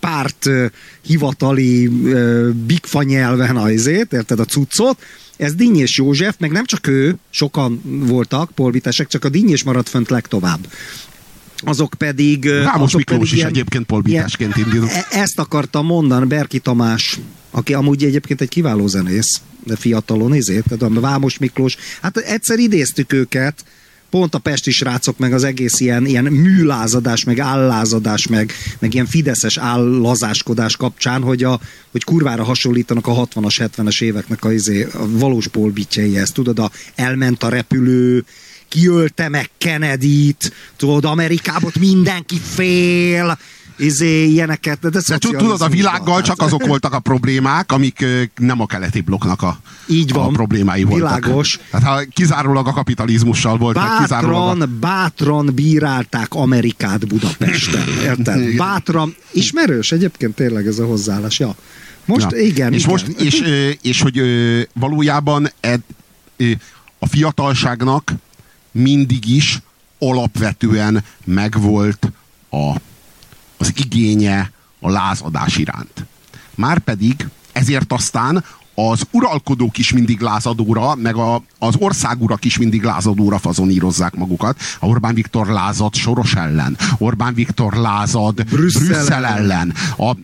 párt hivatali bigfa nyelven érted, a cuccot. Ez Dinnyés József, meg nem csak ő, sokan voltak polbitesek, csak a Dinnyés maradt fönt legtovább. Azok pedig... Vámos Miklós is ilyen, egyébként polbitesként indított. Ezt akartam mondani, Berki Tamás, aki amúgy egyébként egy kiváló zenész, de fiatalon tehát Vámos Miklós. Hát egyszer idéztük őket, pont a pesti srácok, meg az egész ilyen műlázadás, meg állázadás, meg ilyen fideszes állazáskodás kapcsán, hogy kurvára hasonlítanak a 60-as, 70-es éveknek a valós polbitjeihez. Tudod, elment a repülő, kiölte meg Kennedyt, tudod, Amerikából mindenki fél, ilyeneket. De tudod, a világgal csak azok voltak a problémák, amik nem a keleti blokknak a problémái voltak. Világos. Tehát kizárólag a kapitalizmussal volt. Bátran bírálták Amerikát Budapesten. Érted? Bátran. Ismerős egyébként tényleg ez a hozzáállás. Ja. Most ja. Igen. És, igen. Most, és hogy valójában a fiatalságnak mindig is alapvetően megvolt az igénye a lázadás iránt. Márpedig ezért aztán az uralkodók is mindig lázadóra, meg az országurak is mindig lázadóra fazonírozzák magukat. Orbán Viktor lázad Soros ellen. Orbán Viktor lázad Brüsszel ellen. A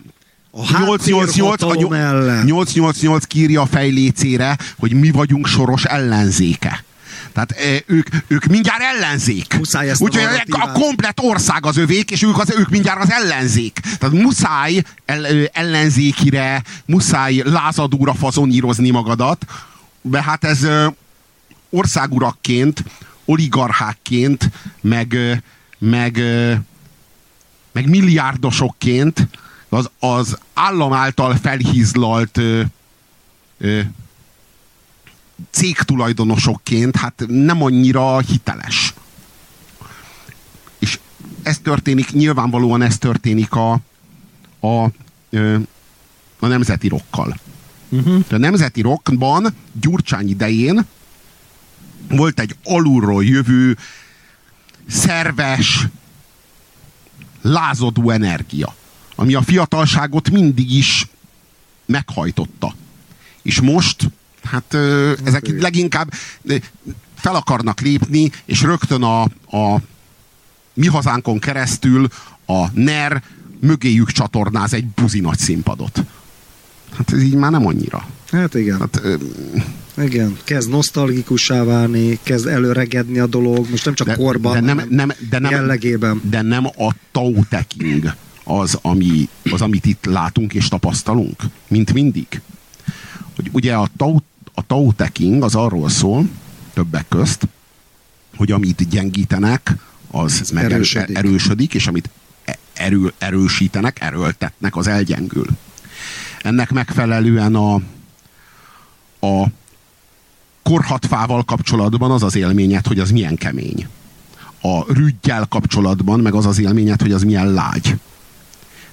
888 kírja a fejlécére, hogy mi vagyunk Soros ellenzéke. Tehát ők mindjárt ellenzék. Úgyhogy a komplet ország az övék, és ők mindjárt az ellenzék. Tehát muszáj ellenzékire, muszáj lázadóra fazonírozni magadat, de hát ez országurakként, oligarchákként, meg milliárdosokként az állam által felhízlalt cégtulajdonosokként hát nem annyira hiteles. És ez történik, nyilvánvalóan ez történik a a nemzeti rockkal. Uh-huh. A nemzeti rockban Gyurcsány idején volt egy alulról jövő szerves, lázadó energia, ami a fiatalságot mindig is meghajtotta. És most, hát ezek itt leginkább fel akarnak lépni, és rögtön a Mi Hazánkon keresztül a NER mögéjük csatornáz egy buzi nagy színpadot. Hát ez így már nem annyira. Hát igen. Hát, igen, kezd nosztalgikussá válni, kezd előregedni a dolog, most nem csak de, korban, de nem jellegében. De nem a tauteking az, amit itt látunk és tapasztalunk, mint mindig. Hogy ugye a tauteking az arról szól, többek közt, hogy amit gyengítenek, az erősödik, és amit erősítenek, erőltetnek, az elgyengül. Ennek megfelelően a korhatfával kapcsolatban az az élményed, hogy az milyen kemény. A rüggyel kapcsolatban meg az az élményed, hogy az milyen lágy.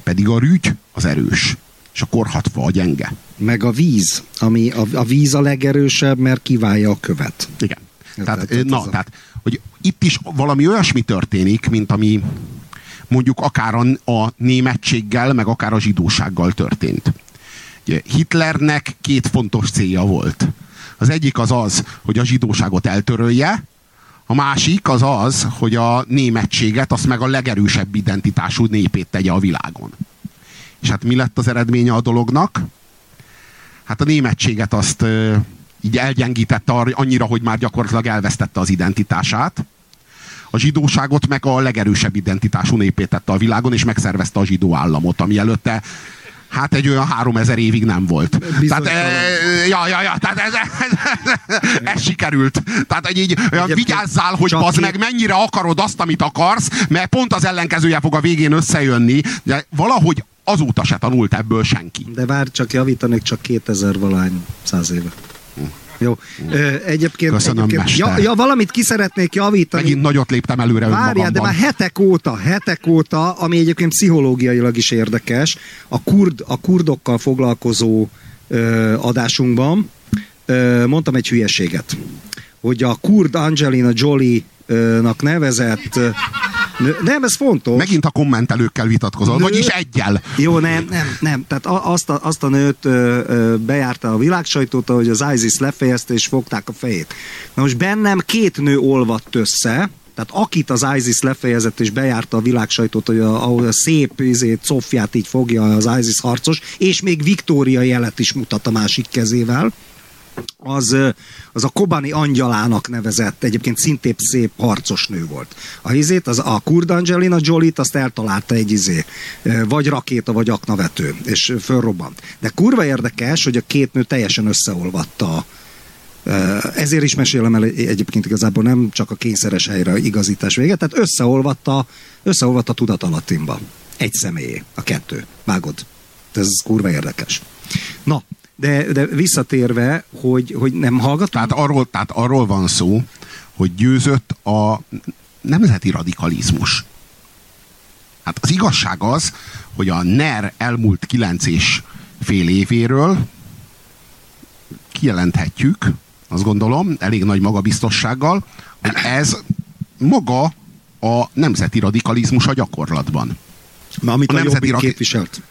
Pedig a rügy az erős, és a korhatfa a gyenge. Meg a víz, ami a víz a legerősebb, mert kiválja a követ. Igen. Tehát, hogy itt is valami olyasmi történik, mint ami mondjuk akár a németséggel, meg akár a zsidósággal történt. Hitlernek két fontos célja volt. Az egyik az az, hogy a zsidóságot eltörölje, a másik az az, hogy a németséget, azt meg a legerősebb identitású népét tegye a világon. És hát mi lett az eredménye a dolognak? Hát a németséget azt így elgyengítette annyira, hogy már gyakorlatilag elvesztette az identitását. A zsidóságot meg a legerősebb identitású népét tette a világon, és megszervezte a zsidó államot, ami előtte hát egy olyan 3000 évig nem volt. Tehát, tehát ez sikerült. Tehát így olyan vigyázzál, hogy bazd meg, mennyire akarod azt, amit akarsz, mert pont az ellenkezője fog a végén összejönni. De valahogy azóta se tanult ebből senki. De várj, csak javítanék, csak 2000-valahány száz éve. Jó. Egyébként... Köszönöm, ja, valamit ki szeretnék javítani. Megint nagyot léptem előre önmagamban. Várjál, de már hetek óta, ami egyébként pszichológiailag is érdekes, a kurdokkal foglalkozó adásunkban mondtam egy hülyeséget. Hogy a kurd Angelina Jolie-nak nevezett... Nem, ez fontos. Megint a kommentelőkkel vitatkozol, vagyis egyel. Jó, nem. Tehát azt a nőt bejárta a világsajtót, hogy az ISIS lefejezte, és fogták a fejét. Na most bennem két nő olvadt össze, tehát akit az ISIS lefejezett, és bejárta a világsajtót, hogy a szép cofját így fogja az ISIS harcos, és még Viktória jelet is mutat a másik kezével, az a Kobani angyalának nevezett, egyébként szintén szép harcos nő volt. A kurd Angelina Jolie-t azt eltalálta egy vagy rakéta, vagy aknavető, és fölrobbant. De kurva érdekes, hogy a két nő teljesen összeolvatta. Ezért is mesélem el egyébként igazából, nem csak a kényszeres helyre igazítás véget, tehát összeolvatta tudatalattimba. Egy személyé, a kettő. Vágod. Ez kurva érdekes. Na, de visszatérve, hogy nem hallgatom. Tehát arról van szó, hogy győzött a nemzeti radikalizmus. Hát az igazság az, hogy a NER elmúlt 9,5 évéről kijelenthetjük, azt gondolom, elég nagy magabiztossággal, hogy ez maga a nemzeti radikalizmus a gyakorlatban. Amit a Jobbik képviselt.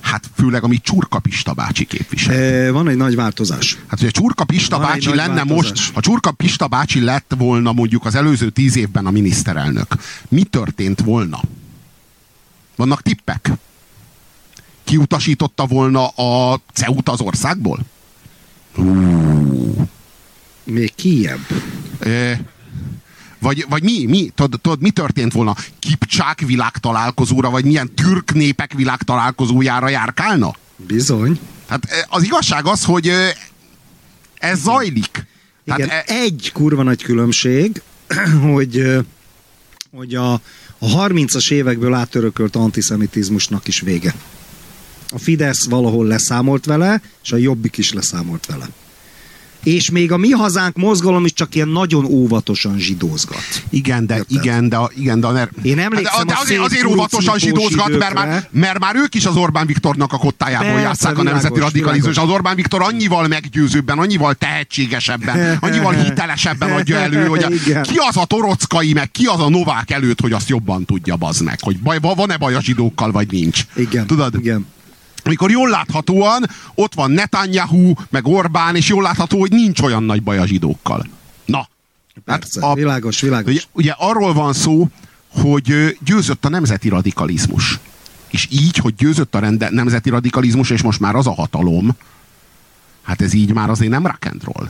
Hát főleg, amit Csurka Pista bácsi képvisel. Van egy nagy változás. Hát, hogy a Csurka Pista bácsi lenne most, ha Csurka Pista bácsi lett volna mondjuk az előző 10 évben a miniszterelnök, mi történt volna? Vannak tippek? Kiutasította volna a CEU-t az országból? Még kijebb. Vagy mi? Tudod, mi történt volna? Kipcsák világtalálkozóra, vagy milyen türk népek világtalálkozójára járkálna? Bizony. Hát az igazság az, hogy ez zajlik. Igen, tehát egy kurva nagy különbség, hogy a 30-as évekből átörökölt antiszemitizmusnak is vége. A Fidesz valahol leszámolt vele, és a Jobbik is leszámolt vele. és még a Mi Hazánk mozgalom is csak ilyen nagyon óvatosan zsidózgat. Igen, de a NER... Én emlékszem, de azért óvatosan zsidózgat, időkre, mert már ők is az Orbán Viktornak a kottájából játsszák a nemzeti radikalizmus. Az Orbán Viktor annyival meggyőzőbben, annyival tehetségesebben, annyival hitelesebben adja elő, hogy ki az a Toroczkai, meg ki az a Novák előtt, hogy azt jobban tudja, bazd meg. Hogy van-e baj a zsidókkal, vagy nincs. Igen. Tudod? Igen. Amikor jól láthatóan ott van Netanyahu, meg Orbán, és jól látható, hogy nincs olyan nagy baj a zsidókkal. Na. Persze, hát világos. Ugye arról van szó, hogy győzött a nemzeti radikalizmus. És így, hogy győzött a nemzeti radikalizmus, és most már az a hatalom, hát ez így már azért nem rock and roll.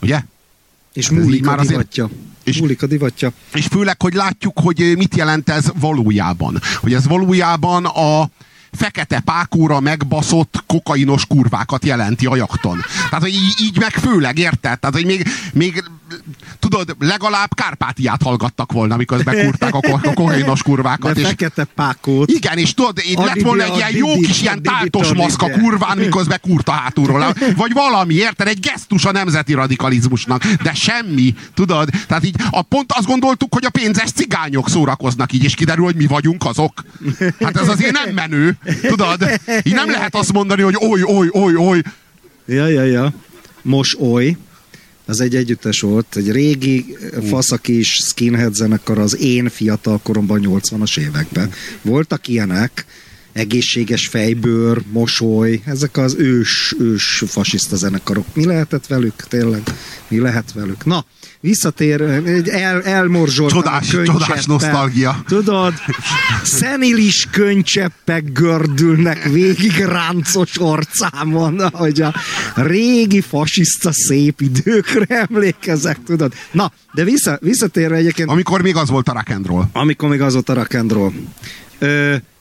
Ugye? És hát múlik már a divatja. Múlik a divatja. És főleg, hogy látjuk, hogy mit jelent ez valójában. Hogy ez valójában a fekete pákóra megbaszott kokainos kurvákat jelenti a jakton. Tehát, hogy így meg főleg, érted? Tehát, hogy még tudod, legalább Kárpátiát hallgattak volna, miközben kurták a kokainos kurvákat. De és fekete pákót. Igen, és tudod, itt lett volna egy ilyen jó kis ilyen táltos maszka kurván, miközben kurta hátulról. Vagy valami, érted? Egy gesztus a nemzeti radikalizmusnak. De semmi, tudod? Tehát így pont azt gondoltuk, hogy a pénzes cigányok szórakoznak így, és kiderül, hogy mi vagyunk azok. Hát ez azért nem menő. Tudod? Így nem lehet azt mondani, hogy oly. Ja. Most oly. Ez egy együttes volt, egy régi faszakis skinhead zenekar az én fiatal koromban 80-as években. Voltak ilyenek, egészséges fejbőr, mosoly, ezek az ős fasiszta zenekarok. Mi lehetett velük? Tényleg, mi lehet velük? Na, visszatér, elmorzsoltam csodás nosztalgia. Tudod, szenilis könycseppek gördülnek végig ráncos orcámon, ahogy a régi fasiszta szép időkre emlékezek, tudod. Na, de visszatérve egyébként... Amikor még az volt a rock and roll.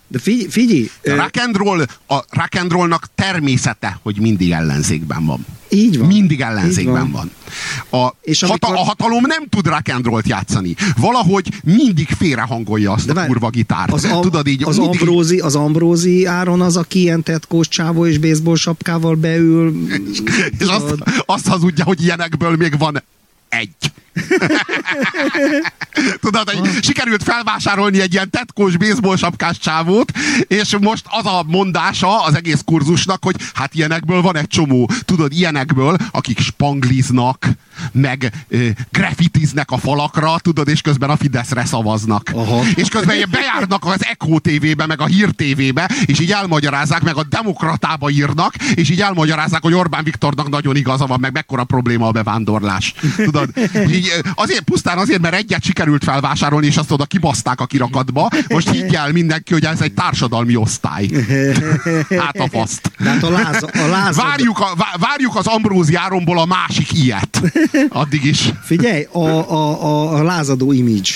De figyelj! A rock and rollnak természete, hogy mindig ellenzékben van. Így van. Mindig ellenzékben van. A hatalom nem tud rock and rollt játszani. Valahogy mindig félrehangolja azt a kurva gitárt. Az Ambrózi Áron az, aki ilyen tetkós csávó és baseball sapkával beül. És azt hazudja, hogy ilyenekből még van egy. Tudod, hogy sikerült felvásárolni egy ilyen tetkós, baseball sapkás csávót, és most az a mondása az egész kurzusnak, hogy hát ilyenekből van egy csomó. Tudod, ilyenekből, akik spangliznak, meg graffitiznek a falakra, tudod, és közben a Fideszre szavaznak. Aha. És közben bejárnak az Echo TV-be, meg a Hír TV-be, és így elmagyarázzák, meg a Demokratába írnak, és így elmagyarázzák, hogy Orbán Viktornak nagyon igaza van, meg mekkora probléma a bevándorlás. Tudod, azért, pusztán azért, mert egyet sikerült felvásárolni, és azt oda kibaszták a kirakatba. Most higgy el mindenki, hogy ez egy társadalmi osztály. Hát a faszt. Várjuk az Ambrózi Áronból a másik ilyet. Addig is. Figyelj, a lázadó image.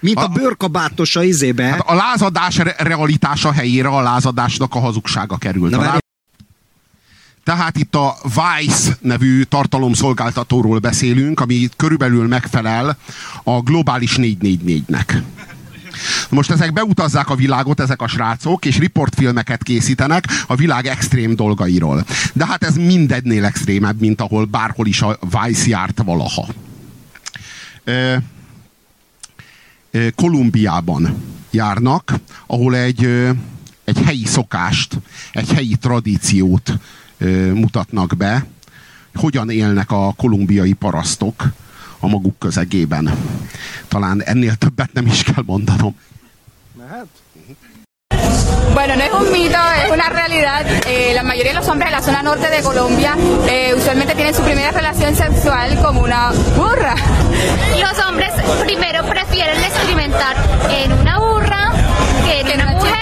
Mint a bőrkabátosa izébe. Hát a lázadás realitása helyére a lázadásnak a hazugsága került. Tehát itt a Vice nevű tartalomszolgáltatóról beszélünk, ami körülbelül megfelel a globális 444-nek. Most ezek beutazzák a világot, ezek a srácok, és riportfilmeket készítenek a világ extrém dolgairól. De hát ez mindennél extrémebb, mint ahol bárhol is a Vice járt valaha. Kolumbiában járnak, ahol egy helyi szokást, egy helyi tradíciót mutatnak be, hogyan élnek a kolumbiai parasztok a maguk közegében. Talán ennél többet nem is kell mondanom. Mehet? Bueno, no es un mito, es una realidad. La mayoría de los hombres de la zona norte de Colombia usualmente tienen su primera relación sexual con una burra. Los hombres primero prefieren experimentar en una burra que en una mujer.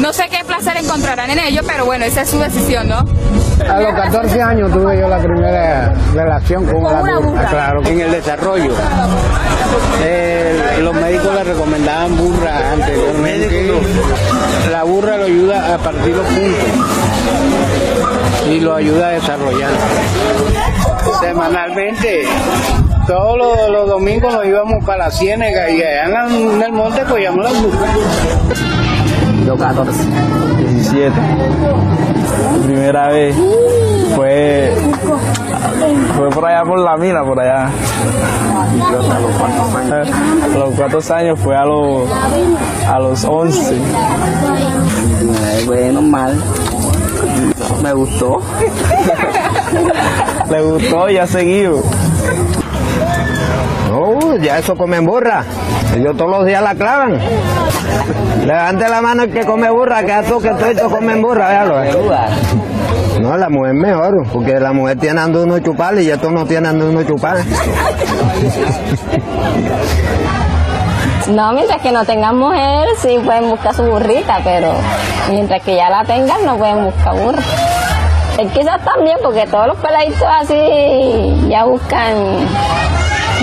No sé qué placer encontrarán en ello, pero bueno, esa es su decisión, ¿no? A los 14 años tuve yo la primera relación con una burra. Claro, en el desarrollo. Los médicos le recomendaban burra anteriormente. La burra lo ayuda a partir los puntos y lo ayuda a desarrollar. Semanalmente, todos los domingos nos íbamos para la Ciénega y allá en el monte cogíamos las burras. 14. 17. Primera vez. Fue por allá por la mina, por allá. A los 4 años fue a los 11. Fue normal. Me gustó. Le gustó y ha seguido. No, ya eso come burra. Ellos todos los días la clavan. Levante la mano el que come burra, que a todos que todos comen burra, véalo. No, la mujer mejor, porque la mujer tiene ando unos chupales y estos no tienen ando unos chupales. No, mientras que no tengas mujer, sí pueden buscar su burrita, pero mientras que ya la tengas, no pueden buscar burra. Es quizás también, porque todos los peladitos así ya buscan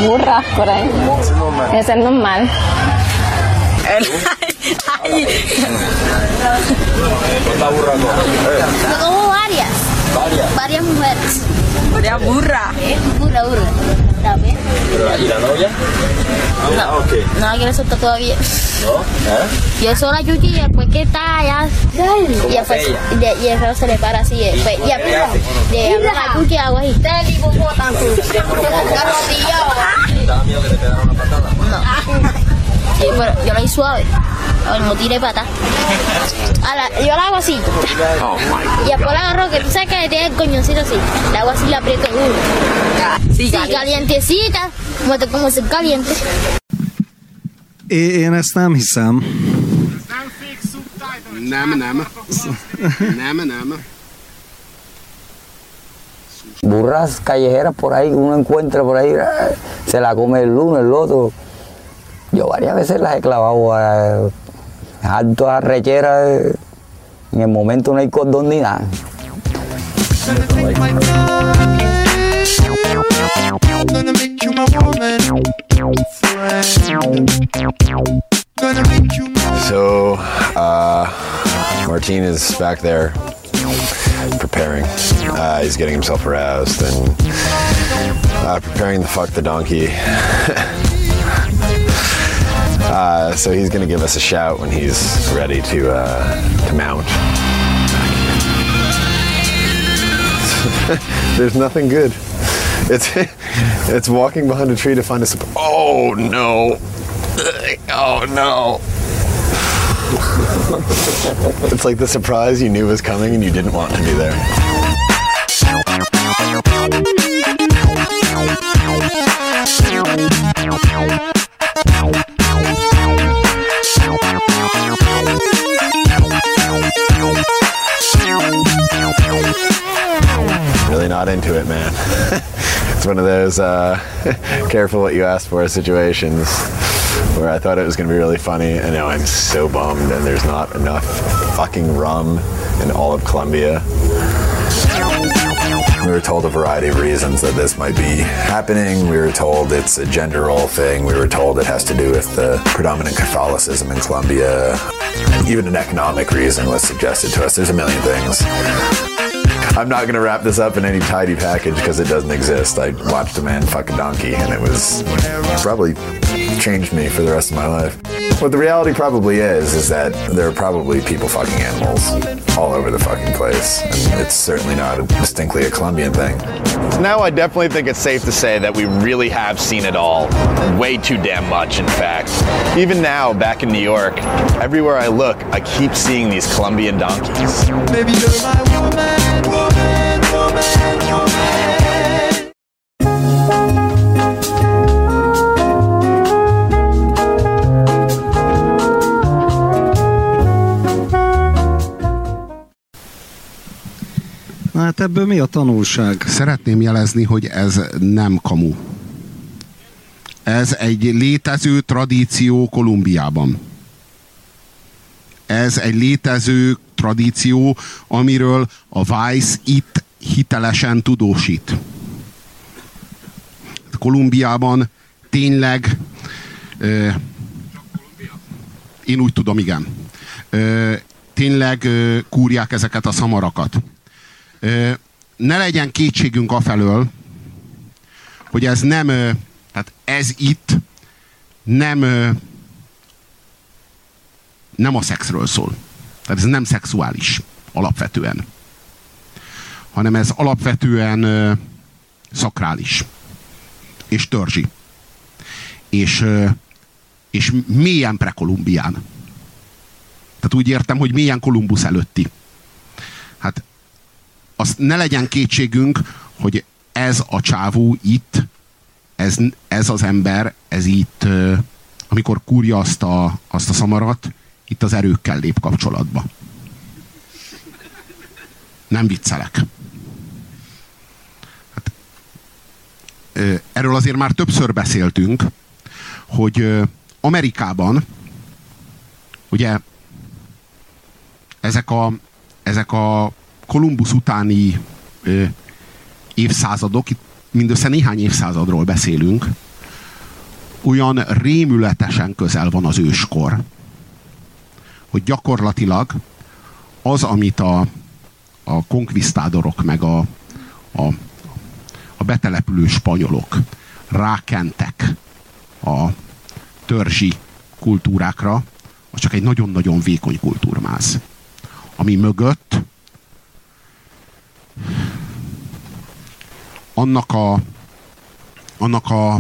burras por ahí. Eso es normal. Ay. ¿Cuántas burras no? No, como varias. ¿Varias? Varias mujeres. ¿Varias burras? Burra. ¿También? ¿Y la novia? No, okay. No, yo le soltó todavía. ¿No? Yo soy la Yuki y después que está allá. Y después se le para así. Y después de la Yuki hago así. Te digo, botan tú. Te arrodillado. ¿Daba miedo que te pegara una patada? No. Sí, pero yo la hice suave, no tiré pata. Yo la hago así, y después la agarro, que tú sabes que tiene el coñoncito así, la hago así, la aprieto uno. Sí, calientecita, como se caliente. Én ezt nem hiszem. Nem. Burras callejeras por ahí, uno encuentra por ahí, se la come el uno, el otro. Yo varias veces las he clavado a altas arrecheras, en el momento no hay cordón ni nada. So, Martin is back there preparing. He's getting himself aroused and preparing to fuck the donkey. So he's going to give us a shout when he's ready to mount. There's nothing good. It's walking behind a tree to find a support. Oh no! Oh no! It's like the surprise you knew was coming and you didn't want to be there. Really not into it, man. It's one of those careful what you ask for situations where I thought it was going to be really funny and now I'm so bummed and there's not enough fucking rum in all of Colombia. We were told a variety of reasons that this might be happening. We were told it's a gender role thing. We were told it has to do with the predominant Catholicism in Colombia. Even an economic reason was suggested to us. There's a million things. I'm not gonna wrap this up in any tidy package because it doesn't exist. I watched a man fuck a donkey and it was probably changed me for the rest of my life. What the reality probably is that there are probably people fucking animals all over the fucking place. And it's certainly not distinctly a Colombian thing. Now I definitely think it's safe to say that we really have seen it all. Way too damn much, in fact. Even now, back in New York, everywhere I look, I keep seeing these Colombian donkeys. Baby, you're my woman. Na hát ebből mi a tanulság? Szeretném jelezni, hogy ez nem kamu. Ez egy létező tradíció Kolumbiában. Ez egy létező tradíció, amiről a Vice itt hitelesen tudósít. Kolumbiában tényleg... én úgy tudom, igen. Tényleg kúrják ezeket a szamarakat. Ne legyen kétségünk afelől, hogy ez nem, tehát ez itt nem a szexről szól. Tehát ez nem szexuális alapvetően, hanem ez alapvetően szakrális és törzsi és mélyen prekolumbián. Tehát úgy értem, hogy mélyen Kolumbusz előtti. Hát azt ne legyen kétségünk, hogy ez a csávó itt, ez az ember, ez itt, amikor kúrja azt a szamarat, itt az erőkkel lép kapcsolatba. Nem viccelek. Hát, erről azért már többször beszéltünk, hogy Amerikában ugye ezek a Kolumbusz utáni évszázadok, itt mindössze néhány évszázadról beszélünk, olyan rémületesen közel van az őskor, hogy gyakorlatilag az, amit a konkvisztádorok meg a betelepülő spanyolok rákentek a törzsi kultúrákra, az csak egy nagyon-nagyon vékony kultúrmáz, ami mögött annak a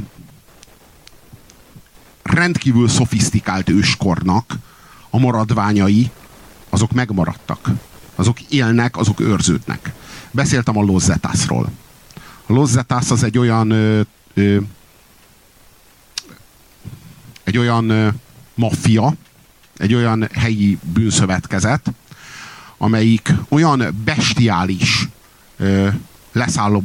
rendkívül szofisztikált őskornak a maradványai, azok megmaradtak. Azok élnek, azok őrződnek. Beszéltem a Loszetásról. A Loszetás az egy olyan maffia, egy olyan helyi bűnszövetkezet, amelyik olyan bestiális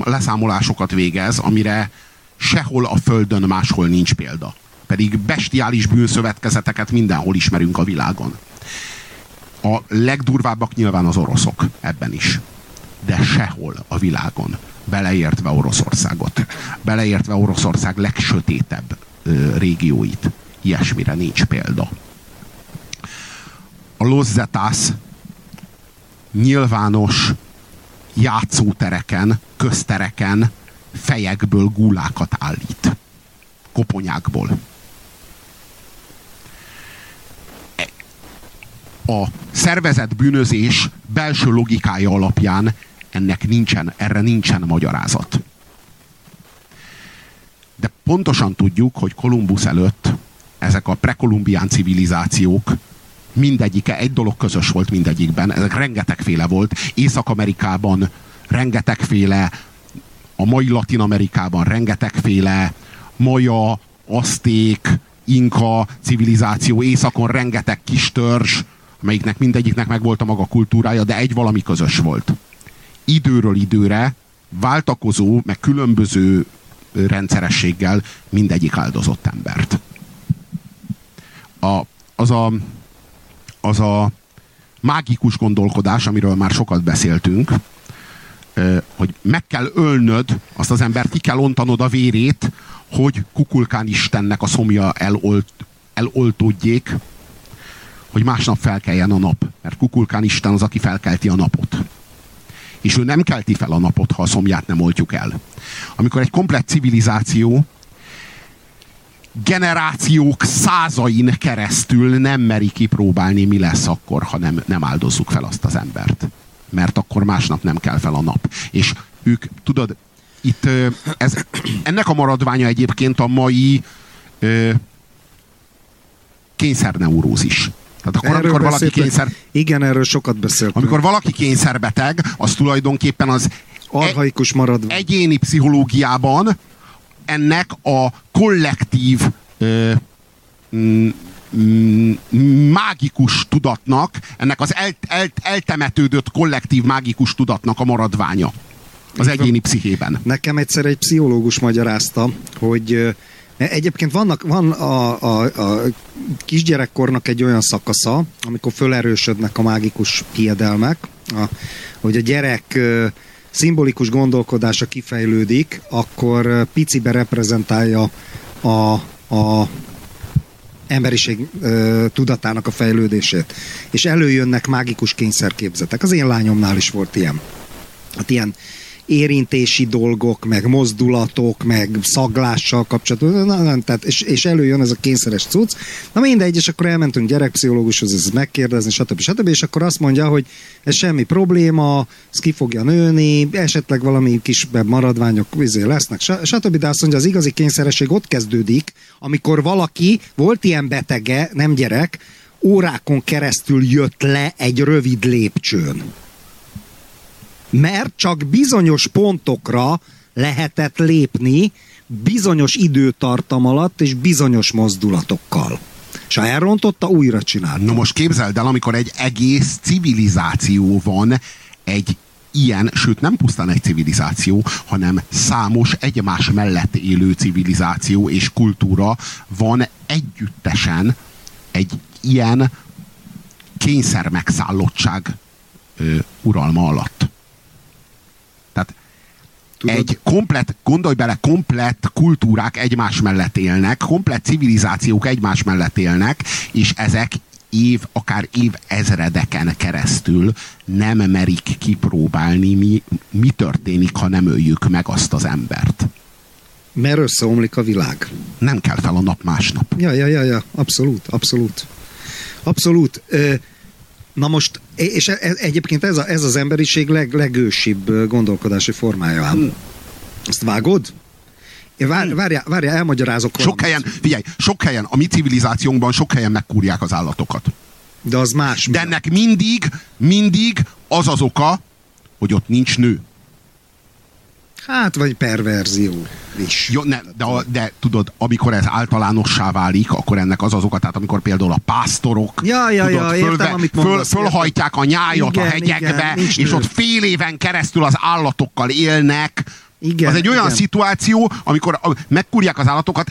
leszámolásokat végez, amire sehol a földön máshol nincs példa. Pedig bestiális bűnszövetkezeteket mindenhol ismerünk a világon. A legdurvábbak nyilván az oroszok ebben is. De sehol a világon, beleértve Oroszországot, beleértve Oroszország legsötétebb régióit, ilyesmire nincs példa. A Loszetász nyilvános játszótereken, köztereken fejekből gulákat állít. Koponyákból. A szervezett bűnözés belső logikája alapján erre nincsen magyarázat. De pontosan tudjuk, hogy Kolumbusz előtt ezek a prekolumbián civilizációk mindegyike, egy dolog közös volt mindegyikben, ezek rengetegféle volt, Észak-Amerikában rengetegféle, a mai Latin-Amerikában rengetegféle, maja, azték, inka civilizáció, északon rengeteg kis törzs, amelyiknek mindegyiknek megvolt a maga kultúrája, de egy valami közös volt. Időről időre váltakozó, meg különböző rendszerességgel mindegyik áldozott embert. Az a mágikus gondolkodás, amiről már sokat beszéltünk, hogy meg kell ölnöd azt az embert, ki kell ontanod a vérét, hogy Kukulkán Istennek a szomja eloltódjék, hogy másnap felkeljen a nap. Mert Kukulkán Isten az, aki felkelti a napot. És ő nem kelti fel a napot, ha a szomját nem oltjuk el. Amikor egy komplett civilizáció generációk százain keresztül nem meri kipróbálni, mi lesz akkor, ha nem áldozzuk fel azt az embert. Mert akkor másnap nem kell fel a nap. És ők, tudod, itt ennek a maradványa egyébként a mai kényszerneurózis. Tehát akkor, amikor valaki igen, erről sokat beszéltünk. Amikor valaki kényszerbeteg, az tulajdonképpen az archaikus maradvány. Egyéni pszichológiában ennek a kollektív mágikus tudatnak, ennek az eltemetődött kollektív mágikus tudatnak a maradványa az egyéni pszichében. Nekem egyszer egy pszichológus magyarázta, hogy egyébként van a kisgyerekkornak egy olyan szakasza, amikor fölerősödnek a mágikus hiedelmek, hogy a gyerek szimbolikus gondolkodása kifejlődik, akkor picibe reprezentálja a emberiség tudatának a fejlődését. És előjönnek mágikus kényszerképzetek. Az én lányomnál is volt ilyen. Hát ilyen érintési dolgok, meg mozdulatok, meg szaglással kapcsolatban, és előjön ez a kényszeres cucc. Na mindegy, és akkor elmentünk gyerekpszichológushoz ezt megkérdezni, stb. És akkor azt mondja, hogy ez semmi probléma, ez ki fogja nőni, esetleg valami kis maradványok lesznek, stb. De azt mondja, az igazi kényszeresség ott kezdődik, amikor valaki, volt ilyen betege, nem gyerek, órákon keresztül jött le egy rövid lépcsőn. Mert csak bizonyos pontokra lehetett lépni, bizonyos időtartam alatt és bizonyos mozdulatokkal. És ha elrontotta, újra csinálta. No most képzeld el, amikor egy egész civilizáció van, egy ilyen, sőt nem pusztán egy civilizáció, hanem számos egymás mellett élő civilizáció és kultúra van együttesen egy ilyen kényszermegszállottság uralma alatt. Tehát tudod? Egy komplett, gondolj bele, komplett kultúrák egymás mellett élnek, komplett civilizációk egymás mellett élnek, és ezek akár évezredeken keresztül nem merik kipróbálni, mi történik, ha nem öljük meg azt az embert. Mert összeomlik a világ. Nem kell fel a nap másnap. Ja, abszolút. Na most, és egyébként ez az emberiség legősibb gondolkodási formája ám. Ezt vágod? Várjál, elmagyarázok. Sok helyen, a mi civilizációnkban sok helyen megkúrják az állatokat. De az más. De ennek mindig az az oka, hogy ott nincs nő. Hát, vagy perverzió is. Jó, de tudod, amikor ez általánossá válik, akkor ennek az oka, tehát amikor például a pásztorok fölhajtják a nyájat a hegyekbe, és ott fél éven keresztül az állatokkal élnek. Igen, az egy olyan szituáció, amikor megkúrják az állatokat,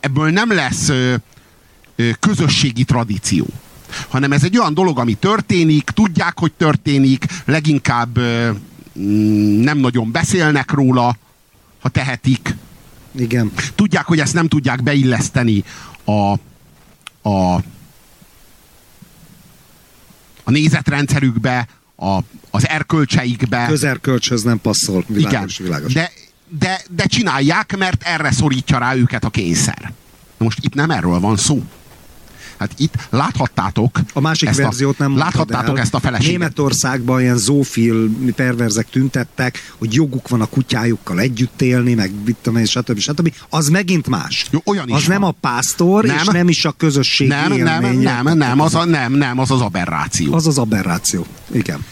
ebből nem lesz közösségi tradíció. Hanem ez egy olyan dolog, ami történik, tudják, hogy történik, leginkább nem nagyon beszélnek róla, ha tehetik. Igen. Tudják, hogy ezt nem tudják beilleszteni a nézetrendszerükbe, az erkölcseikbe. Közerkölcshöz nem passzol. Világos. De csinálják, mert erre szorítja rá őket a kényszer. Most itt nem erről van szó. Hát itt láthattátok a másik verziót nem láthattátok el. Ezt a feleséget. Németországban ilyen zófil perverzek tüntettek, hogy joguk van a kutyájukkal együtt élni, meg stb. Az megint más. Jó, olyan is az van. Nem a pásztor, nem. És nem is a közösség élménye. Nem, az az aberráció. Az az aberráció, igen.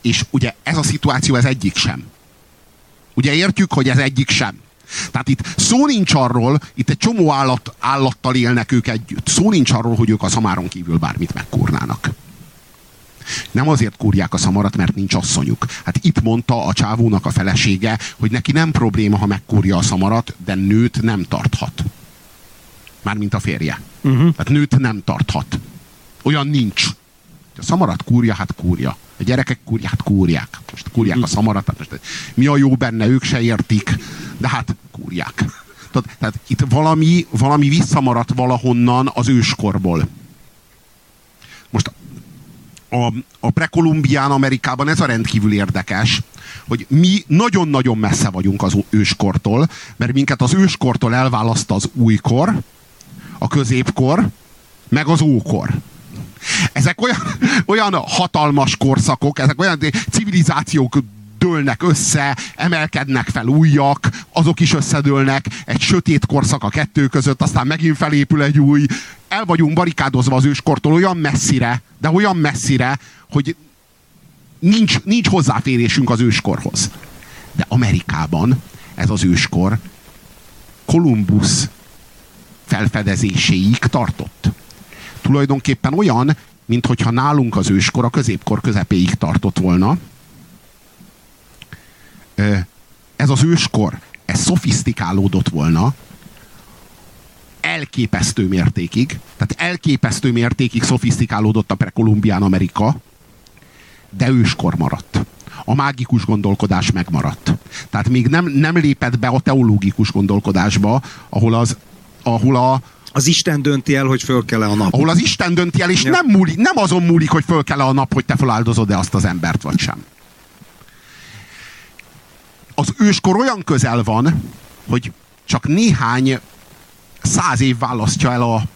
És ugye ez a szituáció, ez egyik sem. Ugye értjük, hogy ez egyik sem. Tehát itt szó nincs arról, itt egy csomó állattal élnek ők együtt. Szó nincs arról, hogy ők a szamáron kívül bármit megkúrnának. Nem azért kúrják a szamarat, mert nincs asszonyuk. Hát itt mondta a csávónak a felesége, hogy neki nem probléma, ha megkúrja a szamarat, de nőt nem tarthat. Mármint a férje. Hát nőt nem tarthat. Olyan nincs. A szamarat kúrja, hát kúrja. A gyerekek kúrják, hát kúrják. Most kúrják a szamarat, hát most mi a jó benne, ők se értik, de hát kúrják. Tehát itt valami visszamaradt valahonnan az őskorból. Most a prekolumbián Amerikában ez a rendkívül érdekes, hogy mi nagyon-nagyon messze vagyunk az őskortól, mert minket az őskortól elválaszt az újkor, a középkor, meg az ókor. Ezek olyan hatalmas korszakok, ezek olyan civilizációk dőlnek össze, emelkednek fel újak, azok is összedőlnek, egy sötét korszak a kettő között, aztán megint felépül egy új. El vagyunk barikádozva az őskortól olyan messzire, hogy nincs hozzáférésünk az őskorhoz. De Amerikában ez az őskor Kolumbusz felfedezéséig tartott. Tulajdonképpen olyan, minthogyha nálunk az őskor a középkor közepéig tartott volna. Ez az őskor, ez szofisztikálódott volna elképesztő mértékig. Tehát elképesztő mértékig szofisztikálódott a prekolumbián Amerika, de őskor maradt. A mágikus gondolkodás megmaradt. Tehát még nem lépett be a teológikus gondolkodásba, ahol a az Isten dönti el, hogy föl kell-e a nap. Ahol az Isten dönti el, és nem, múlik, nem azon múlik, hogy föl kell-e a nap, hogy te feláldozod-e azt az embert, vagy sem. Az őskor olyan közel van, hogy csak néhány 100 év választja el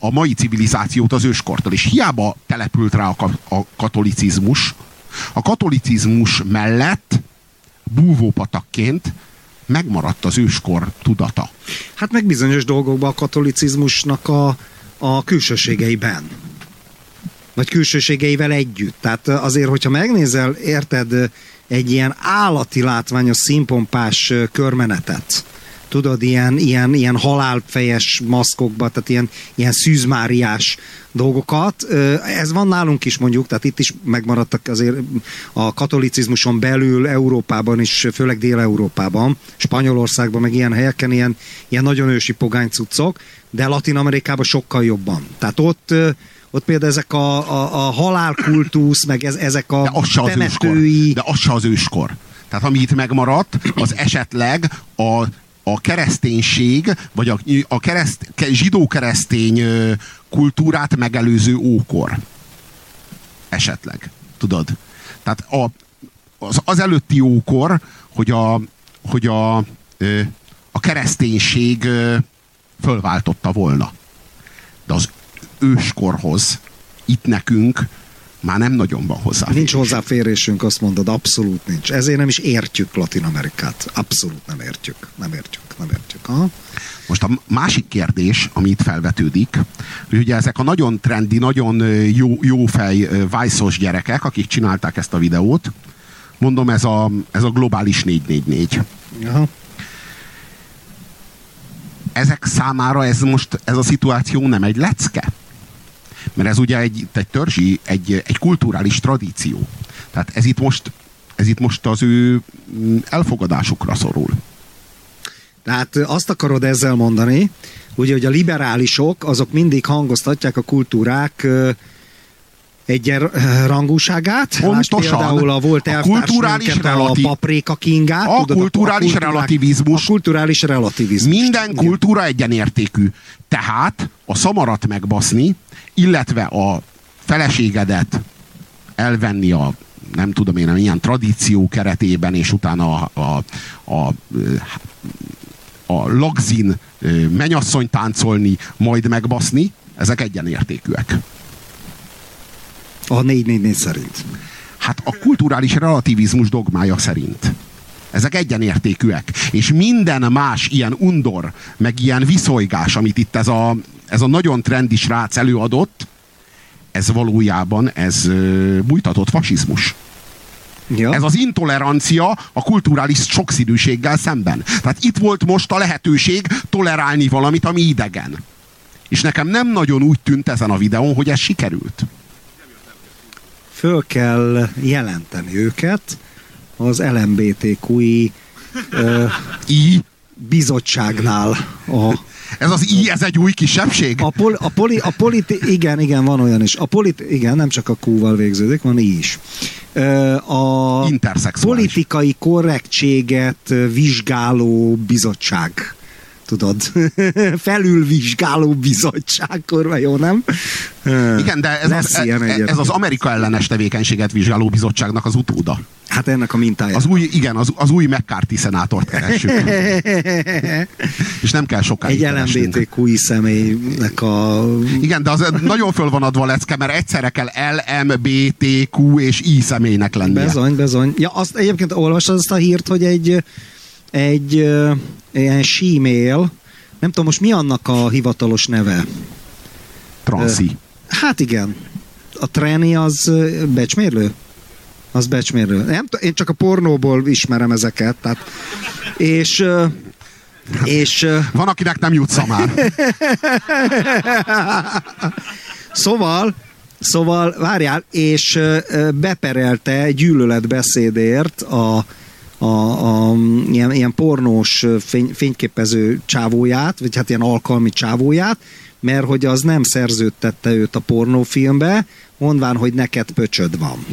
a mai civilizációt az őskortól, és hiába települt rá a katolicizmus, a katolicizmus mellett búvópatakként megmaradt az őskor tudata. Hát meg bizonyos dolgokban a katolicizmusnak a külsőségeiben. Vagy külsőségeivel együtt. Tehát azért, hogyha megnézel, érted, egy ilyen állati látványos színpompás körmenetet, tudod, ilyen halálfejes maszkokba, tehát ilyen szűzmáriás dolgokat. Ez van nálunk is mondjuk, tehát itt is megmaradtak azért a katolicizmuson belül, Európában is, főleg Dél-Európában, Spanyolországban, meg ilyen helyeken ilyen nagyon ősi pogánycuccok, de Latin-Amerikában sokkal jobban. Tehát ott például ezek a halálkultusz, meg ezek a temetői... De az se az őskor. Tehát ami itt megmaradt, az esetleg a kereszténység, vagy zsidó-keresztény kultúrát megelőző ókor. Esetleg. Tudod? Tehát az előtti ókor, hogy a kereszténység fölváltotta volna. De az őskorhoz itt nekünk már nem nagyon van hozzáférés. Nincs hozzáférésünk, azt mondod, abszolút nincs. Ezért nem is értjük Latin-Amerikát. Abszolút nem értjük. Nem értjük. Aha. Most a másik kérdés, ami itt felvetődik, hogy ugye ezek a nagyon trendi, nagyon jófej Vice-os gyerekek, akik csinálták ezt a videót, mondom, ez a globális 444. Aha. Ezek számára ez a szituáció nem egy lecke? Mert ez ugye egy kulturális tradíció. Tehát ez itt most az ő elfogadásukra szorul. Tehát azt akarod ezzel mondani, ugye, hogy a liberálisok azok mindig hangoztatják a kultúrák egyenrangúságát. Például volt elvtársnőnket a Paprika Kingát. A kulturális relativizmus. Minden kultúra egyenértékű. Tehát a szamarat megbaszni, illetve a feleségedet elvenni a nem tudom én, ilyen tradíció keretében, és utána a lagzin menyasszony táncolni, majd megbaszni, ezek egyenértékűek. A 444 szerint. Hát a kulturális relativizmus dogmája szerint. Ezek egyenértékűek. És minden más ilyen undor, meg ilyen viszolygás, amit itt ez a nagyon trendi srác előadott, ez valójában bújtatott fasizmus. Ja. Ez az intolerancia a kulturális sokszínűséggel szemben. Tehát itt volt most a lehetőség tolerálni valamit, ami idegen. És nekem nem nagyon úgy tűnt ezen a videón, hogy ez sikerült. Föl kell jelenteni őket az LMBTQI bizottságnál. Ez az I, ez egy új kisebbség? Igen, van olyan is. Igen, nem csak a Q-val végződik, van I is. A politikai korrektséget vizsgáló bizottság. Tudod, felülvizsgáló bizottság, korva jó, nem? Igen, de ez az Amerika ellenes tevékenységet vizsgáló bizottságnak az utóda. Hát ennek a mintája. Az új McCarthy szenátort keressük. És nem kell sokáig keresnünk. Egy LMBTQI személynek a... Igen, de az nagyon föl van adva a lecke, mert egyszerre kell LMBTQ és I személynek lennie. Bezony. Ja, azt egyébként olvasod azt a hírt, hogy egy ilyen símél, nem tudom most mi annak a hivatalos neve. Transzi. Hát igen. A treni az becsmérlő? Az becsmérlő. Nem, én csak a pornóból ismerem ezeket. Tehát. És van, akinek nem jutsz már. Szóval várjál, és beperelte gyűlöletbeszédért ilyen pornós fényképező csávóját, vagy hát ilyen alkalmi csávóját, mert hogy az nem szerződtette őt a pornófilmbe, mondván, hogy neked pöcsöd van.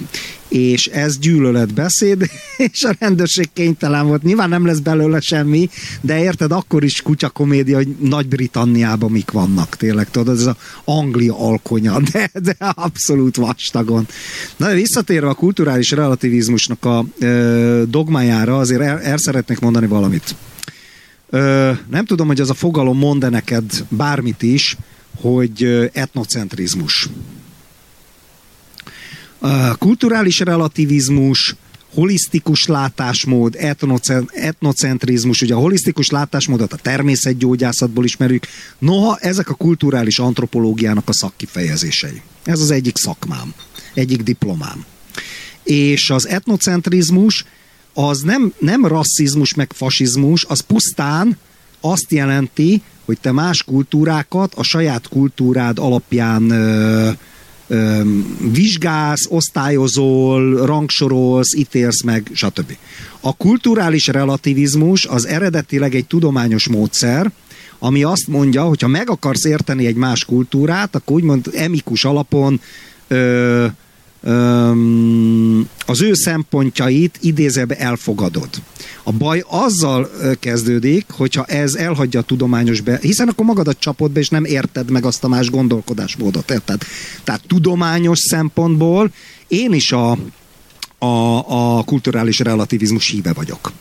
És ez gyűlöletbeszéd, és a rendőrség kénytelen volt. Nyilván nem lesz belőle semmi, de érted, akkor is kutyakomédia, hogy Nagy-Britanniában mik vannak, tényleg, tudod, ez az Anglia alkonya, de abszolút vastagon. Na, visszatérve a kulturális relativizmusnak a dogmájára, azért el szeretnék mondani valamit. Nem tudom, hogy ez a fogalom mond-e neked bármit is, hogy etnocentrizmus. Kulturális relativizmus, holisztikus látásmód, etnocentrizmus, ugye a holisztikus látásmódot a természetgyógyászatból ismerjük, noha ezek a kulturális antropológiának a szakkifejezései. Ez az egyik szakmám, egyik diplomám. És az etnocentrizmus az nem rasszizmus meg fasizmus, az pusztán azt jelenti, hogy te más kultúrákat a saját kultúrád alapján vizsgálsz, osztályozol, rangsorolsz, ítélsz meg, stb. A kulturális relativizmus az eredetileg egy tudományos módszer, ami azt mondja, hogy ha meg akarsz érteni egy más kultúrát, akkor úgymond emikus alapon az ő szempontjait idézőbe elfogadod. A baj azzal kezdődik, hogyha ez elhagyja a tudományos hiszen akkor magadat csapod be, és nem érted meg azt a más gondolkodásmódot, érted? Tehát tudományos szempontból én is a kulturális relativizmus híve vagyok.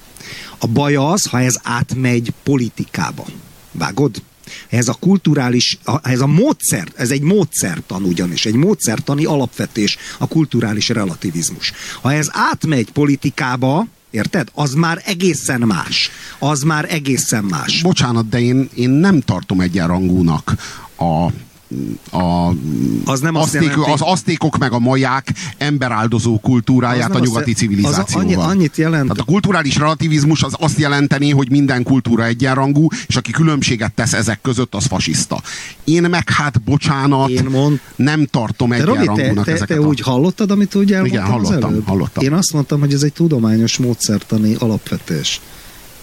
A baj az, ha ez átmegy politikába. Vágod? Ez a kulturális, ez a módszer, ez egy módszertan ugyanis, egy módszertani alapvetés a kulturális relativizmus. Ha ez átmegy politikába, érted? Az már egészen más. Az már egészen más. Bocsánat, de én nem tartom egyenrangúnak az aztékok meg a maják emberáldozó kultúráját a nyugati civilizációval. Az annyit jelent. Tehát a kulturális relativizmus az azt jelenteni, hogy minden kultúra egyenrangú, és aki különbséget tesz ezek között, az fasiszta. Én meg hát, bocsánat, nem tartom egyenrangúnak ezeket. Te úgy hallottad, amit úgy elmondtam? Igen, hallottam. Én azt mondtam, hogy ez egy tudományos módszertani alapvetés.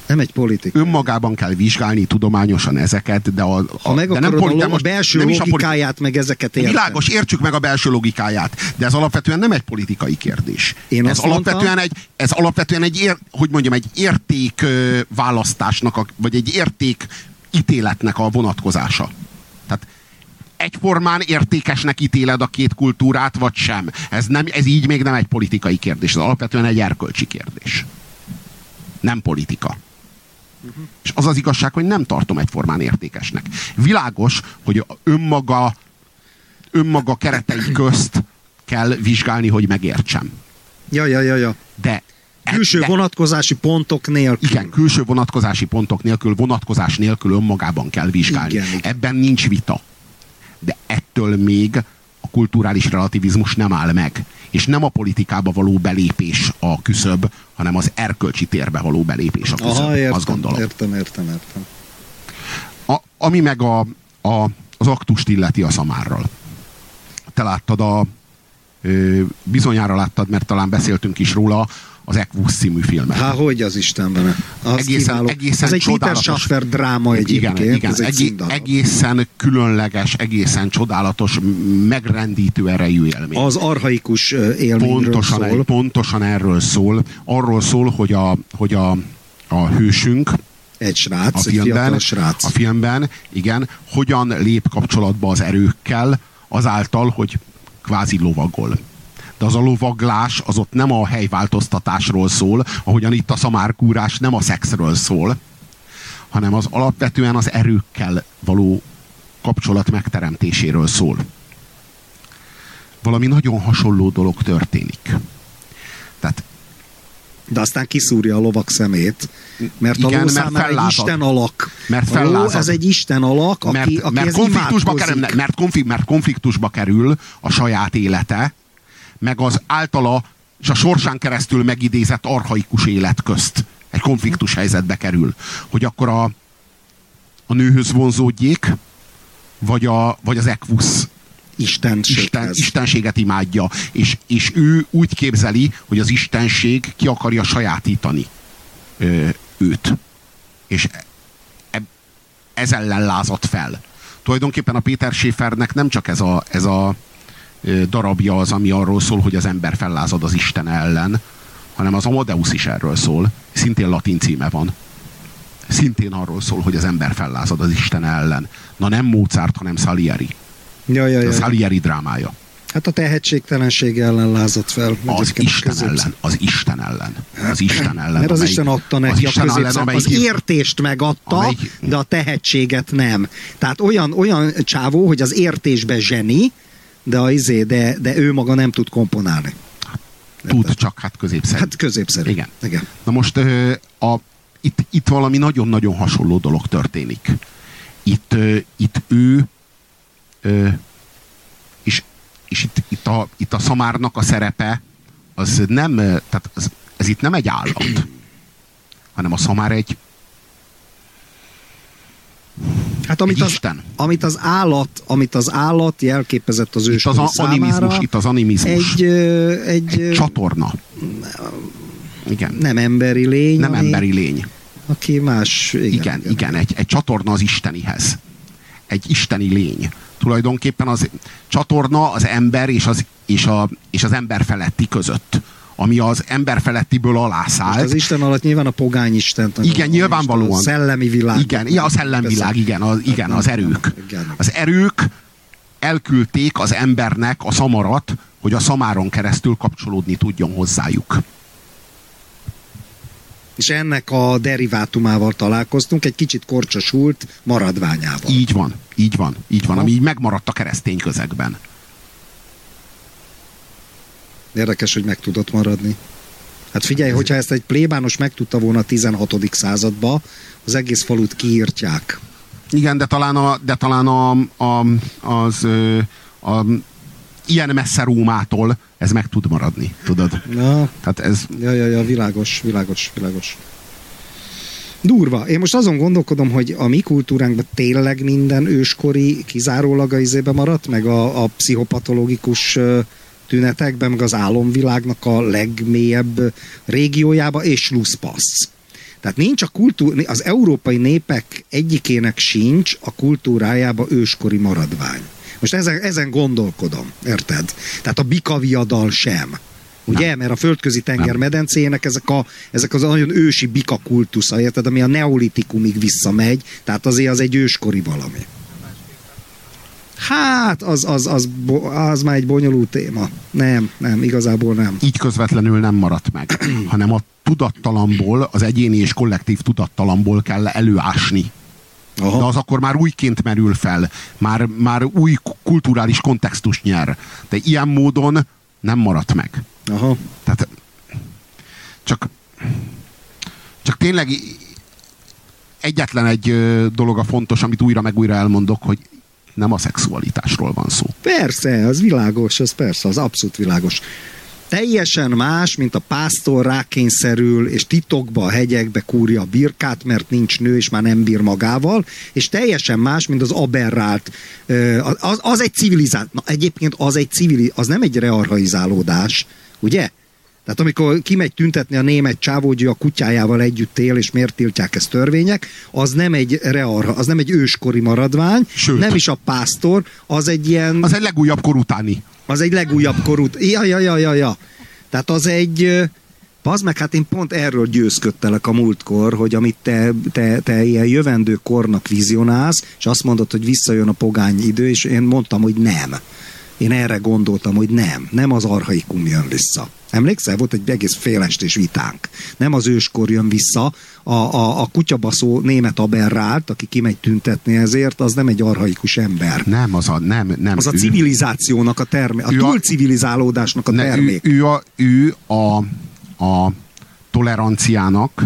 Nem egy politika. Önmagában kell vizsgálni tudományosan ezeket, de a belső logikáját meg ezeket értem. Világos, értsük meg a belső logikáját, de ez alapvetően nem egy politikai kérdés. Ez alapvetően egy értékválasztásnak, vagy egy értékítéletnek a vonatkozása. Tehát egyformán értékesnek ítéled a két kultúrát, vagy sem. Ez így még nem egy politikai kérdés, ez alapvetően egy erkölcsi kérdés. Nem politika. És az az igazság, hogy nem tartom egyformán értékesnek. Világos, hogy önmaga keretei közt kell vizsgálni, hogy megértsem. Ja. De külső vonatkozási pontok nélkül. Igen, külső vonatkozási pontok nélkül, vonatkozás nélkül önmagában kell vizsgálni. Igen. Ebben nincs vita. De ettől még a kulturális relativizmus nem áll meg. És nem a politikába való belépés a küszöb, hanem az erkölcsi térbe való belépés a küszöb. Aha, értem, azt gondolom. Értem. Ami meg az aktust illeti a szamárral. Te láttad bizonyára láttad, mert talán beszéltünk is róla, az Equus című filmet. Há, hogy az Istenben. Egészen ez egy Peter Schaffer dráma egyébként. Igen, egészen különleges, egészen csodálatos, megrendítő erejű élmény. Az archaikus élményről szól. Pontosan erről szól. Arról szól, hogy a hősünk egy srác, a filmben, igen, hogyan lép kapcsolatba az erőkkel azáltal, hogy kvázi lovagol. De az a lovaglás az ott nem a helyváltoztatásról szól, ahogyan itt a szamárkúrás nem a szexről szól, hanem az alapvetően az erőkkel való kapcsolat megteremtéséről szól. Valami nagyon hasonló dolog történik. Tehát, de aztán kiszúrja a lovak szemét, mert igen, a ló számára egy isten alak. A ló ez egy isten alak, mert konfliktusba kerül a saját élete, meg az általa és a sorsán keresztül megidézett archaikus élet közt. Egy konfliktus helyzetbe kerül. Hogy akkor a nőhöz vonzódjék, vagy az Equus istenséget imádja. És ő úgy képzeli, hogy az istenség ki akarja sajátítani őt. És ez ellen lázadt fel. Tulajdonképpen a Péter Schäfernek nem csak ez a darabja az, ami arról szól, hogy az ember fellázad az Isten ellen, hanem az Amadeusz is erről szól. Szintén latin címe van. Szintén arról szól, hogy az ember fellázad az Isten ellen. Na nem Mozart, hanem Salieri. Jajajaj. A Salieri drámája. Hát a tehetségtelenség ellen lázadt fel. Az Isten ellen, az Isten ellen. Az Isten ellen. Mert az amelyik, Isten adta neki az a középszám. Az értést megadta, amelyik, de a tehetséget nem. Tehát olyan csávó, hogy az értésbe zseni, de ő maga nem tud komponálni. Tud, de, csak hát középszerű. Hát középszerű. Igen. Igen. Na most itt valami nagyon-nagyon hasonló dolog történik. Itt ő... És itt a szamárnak a szerepe az nem, tehát ez itt nem egy állat, hanem a szamár egy Isten. Amit az állat jelképezett az ős számára. Itt az animizmus. Egy csatorna. Igen. Nem emberi lény. Nem emberi lény. Aki más. Igen. Egy csatorna az istenihez. Egy isteni lény. Tulajdonképpen az csatorna az ember és az ember feletti között. Ami az ember felettiből alászállt. Most az Isten alatt nyilván a pogány Isten. Igen, nyilvánvalóan. A szellemi világ. Igen, a szellemvilág, igen, az erők. Az erők elküldték az embernek a szamarat, hogy a szamáron keresztül kapcsolódni tudjon hozzájuk. És ennek a derivátumával találkoztunk, egy kicsit korcsosult maradványával. Így van, ami így megmaradt a keresztény közegben. Érdekes, hogy meg tudott maradni. Hát figyelj, hogyha ezt egy plébános megtudta volna a 16. századba, az egész falut kiírtják. Igen, de talán ilyen messze Rómától ez meg tud maradni, tudod? Na, tehát ez... Ja, világos. Durva. Én most azon gondolkodom, hogy a mi kultúránkban tényleg minden őskori kizárólag a izébe maradt, meg a pszichopatológikus tünetekben, meg az álomvilágnak a legmélyebb régiójába, és luszpassz. Tehát nincs az európai népek egyikének sincs a kultúrájába őskori maradvány. Most ezen gondolkodom, érted? Tehát a bika viadal sem. Ugye? Nem. Mert a földközi tenger medencéjének ezek az nagyon ősi bika kultusza, érted? Ami a neolitikumig visszamegy, tehát azért az egy őskori valami. Hát, az már egy bonyolult téma. Nem, igazából nem. Így közvetlenül nem maradt meg, hanem a tudattalamból, az egyéni és kollektív tudattalamból kell előásni. Aha. De az akkor már újként merül fel, már új kulturális kontextus nyer. De ilyen módon nem maradt meg. Aha. Tehát csak tényleg egyetlen egy dolog a fontos, amit újra meg újra elmondok, hogy nem a szexualitásról van szó. Persze, az világos, az persze, az abszolút világos. Teljesen más, mint a pásztor rákényszerül, és titokba a hegyekbe kúrja a birkát, mert nincs nő, és már nem bír magával, és teljesen más, mint az aberrált. Az egy civilizált, na egyébként az nem egy rearhaizálódás, ugye? Tehát amikor kimegy tüntetni a német csávó, hogy a kutyájával együtt él, és miért tiltják ezt törvények, az nem egy őskori maradvány, sőt, nem is a pásztor, az egy ilyen... Az egy legújabb kor utáni. Az egy legújabb kor utáni. Ja. Tehát az egy... Bazd meg, hát én pont erről győzködtelek a múltkor, hogy amit te ilyen jövendő kornak vizionálsz, és azt mondod, hogy visszajön a pogány idő, és én mondtam, hogy nem. Én erre gondoltam, hogy nem az archaikum jön vissza. Emlékszel? Volt egy egész félestés vitánk. Nem az őskor jön vissza. A kutyabaszó német aberrált, aki kimegy tüntetni ezért, az nem egy archaikus ember. Nem, az a... Nem, az a civilizációnak a termék. A túlcivilizálódásnak a termék. Ő a toleranciának,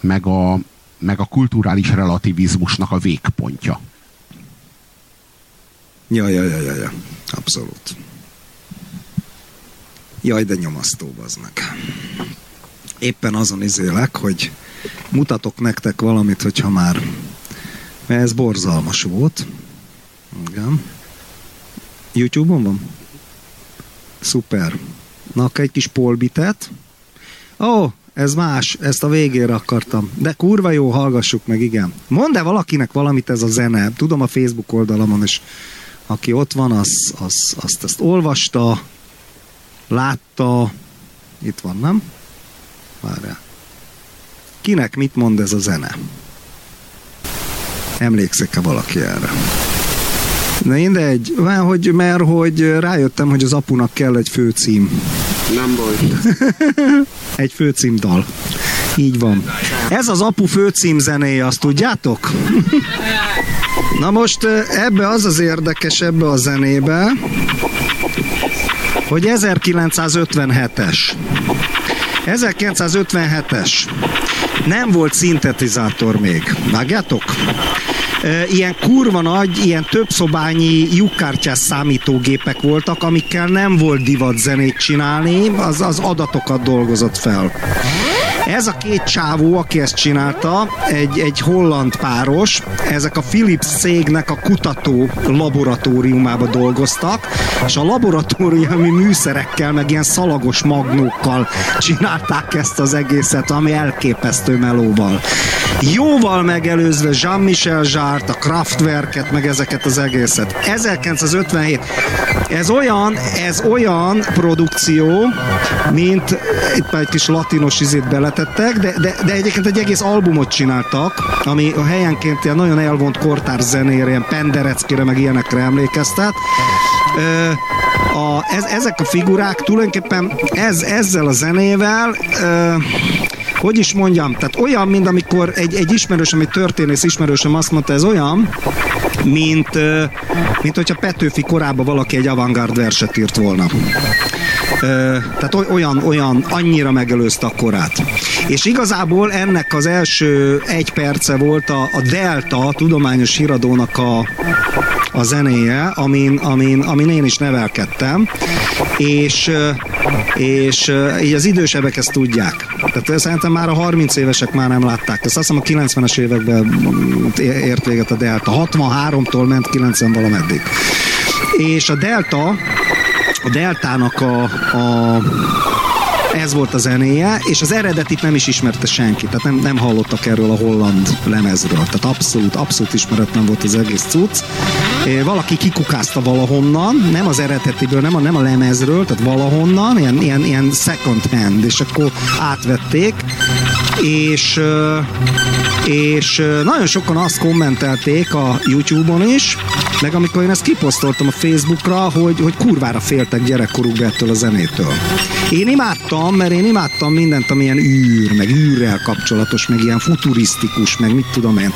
meg a kulturális relativizmusnak a végpontja. Ja. Abszolút. Jaj, de nyomasztó, bazd meg. Éppen azon izélek, hogy mutatok nektek valamit, hogyha már... Mert ez borzalmas volt. Igen. YouTube-on van? Szuper. Na, egy kis polbitet. Ó, Ez más, ezt a végére akartam. De kurva jó, hallgassuk meg, igen. Mondd-e valakinek valamit ez a zene? Tudom, a Facebook oldalamon is. Aki ott van, azt olvasta, látta. Itt van, nem? Várjál. Kinek mit mond ez a zene? Emlékszik-e valaki erre? Na mindegy, mert hogy rájöttem, hogy az apunak kell egy főcím. Nem baj. Egy főcímdal. Így van. Ez az apu főcím zenéje, azt tudjátok? Na most ebbe az érdekes ebbe a zenébe, hogy 1957-es. Nem volt szintetizátor még. Vágjátok? Ilyen kurva nagy, ilyen többszobányi lyukkártyás számítógépek voltak, amikkel nem volt divat zenét csinálni, az adatokat dolgozott fel. Ez a két csávó, aki ezt csinálta, egy holland páros, ezek a Philips cégnek a kutató laboratóriumába dolgoztak, és a laboratóriumi műszerekkel, meg ilyen szalagos magnókkal csinálták ezt az egészet, ami elképesztő melóval. Jóval megelőzve Jean-Michel Jarre-t, a Kraftwerket, meg ezeket az egészet. 1957. Ez olyan produkció, mint itt már egy kis latinos izét beletettek, de egyébként egy egész albumot csináltak, ami a helyenként ilyen nagyon elvont kortárs zenére, ilyen Pendereckére, meg ilyenekre emlékeztet. Ezek a figurák tulajdonképpen ezzel a zenével hogy is mondjam, tehát olyan, mint amikor egy ismerősöm, egy történész ismerősöm azt mondta, ez olyan, mint hogyha Petőfi korában valaki egy avantgárd verset írt volna. Tehát olyan annyira megelőzte a korát. És igazából ennek az első egy perce volt a Delta, a tudományos híradónak a zenéje, amin én is nevelkedtem, és így az idősebbek ezt tudják. Tehát szerintem már a 30 évesek már nem látták ezt. Azt hiszem a 90-es években ért véget a Delta. 63-tól ment 90 valameddig. És a Deltának ez volt a zenéje, és az eredetit nem is ismerte senki, tehát nem hallottak erről a holland lemezről, tehát abszolút ismeretlen volt az egész cucc. Valaki kikukázta valahonnan, nem az eredetiből, nem a lemezről, tehát valahonnan, ilyen second hand, és akkor átvették, és nagyon sokan azt kommentelték a YouTube-on is, meg amikor én ezt kiposztoltam a Facebookra, hogy kurvára féltek gyerekkorukba ettől a zenétől. Én imádtam mindent, ami ilyen űr, meg űrrel kapcsolatos, meg ilyen futurisztikus, meg mit tudom én.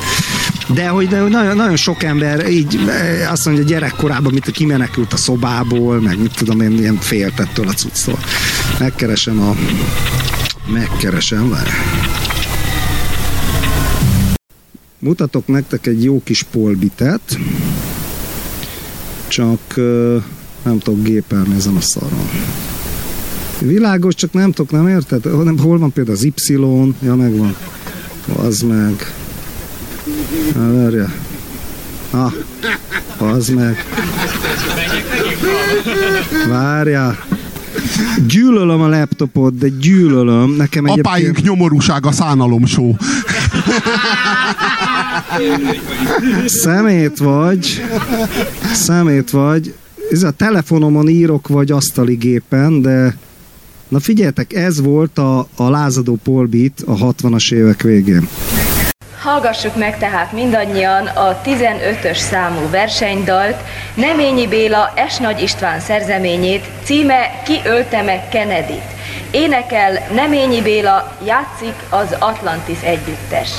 De hogy nagyon, nagyon sok ember így azt mondja, gyerekkorában mit kimenekült a szobából, meg mit tudom én, ilyen félt ettől a cucctól. Megkeresem, várj. Mutatok nektek egy jó kis polbitet, csak nem tudok gépelni ezen a szaron. Világos, csak nem tudok, nem érted? Hol van például az Y? Ja, megvan. Az meg. Várja. Az meg. Várja. Gyűlölöm a laptopot, de gyűlölöm. Nekem egyébként... Apáink nyomorúsága szánalomsó. Szemét vagy. Ez a telefonomon írok, vagy asztali gépen, de... Na figyeljetek, ez volt a lázadó polbit a 60-as évek végén. Hallgassuk meg tehát mindannyian a 15-ös számú versenydalt, Neményi Béla S. Nagy István szerzeményét, címe Ki ölte meg Kennedyt. Énekel Neményi Béla, játszik az Atlantis együttes.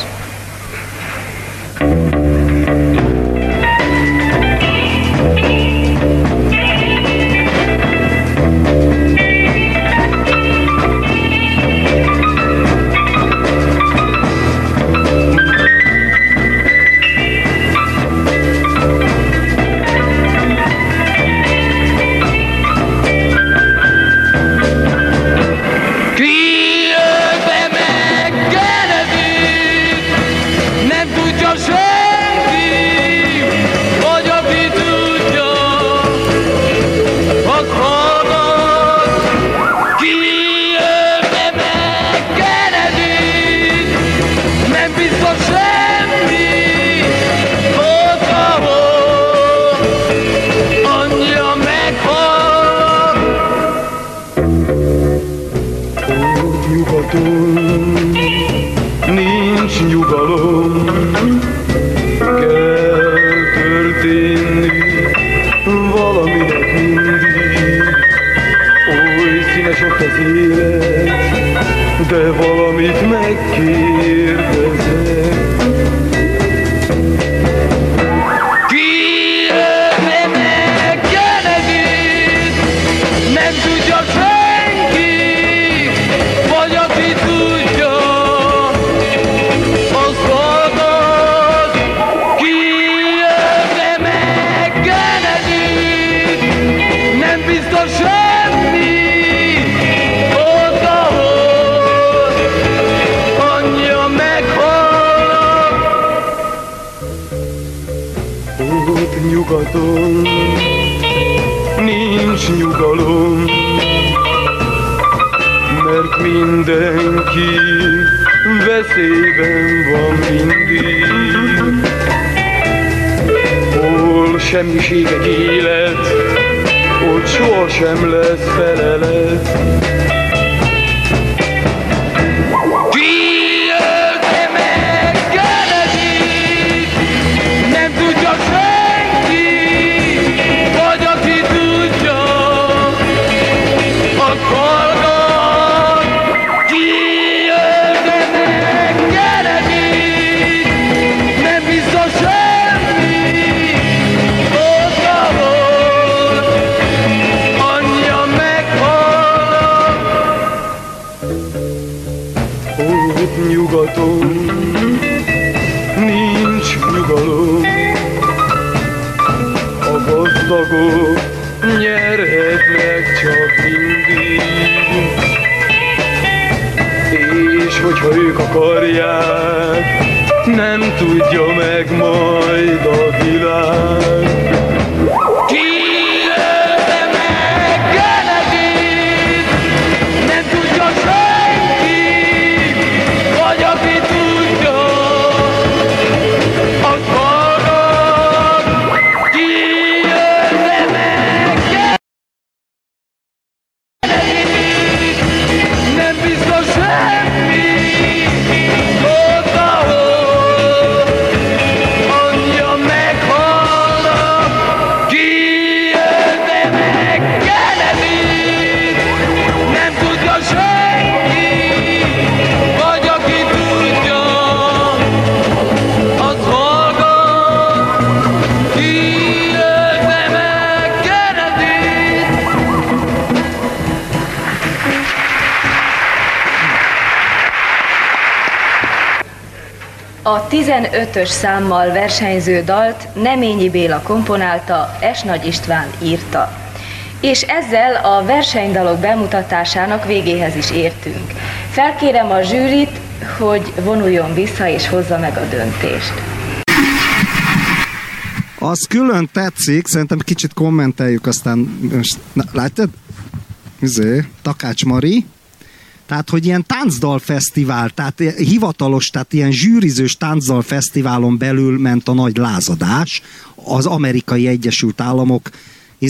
Nyugaton nincs nyugalom, mert mindenki veszélyben van mindig. Hol semmiség egy élet, ott sohasem lesz felelet. Nincs nyugalom, a gazdagok nyerhetnek csak mindig, és hogyha ők akarják, nem tudja meg majd a világ. A 15-ös számmal versenyző dalt Neményi Béla komponálta, S. Nagy István írta. És ezzel a versenydalok bemutatásának végéhez is értünk. Felkérem a zsűrit, hogy vonuljon vissza és hozza meg a döntést. Az külön tetszik, szerintem kicsit kommenteljük, aztán most, na, látod? Takács Mari. Tehát, hogy ilyen táncdalfesztivál, tehát hivatalos, tehát ilyen zsűrizős táncdalfesztiválon belül ment a nagy lázadás az amerikai Egyesült Államok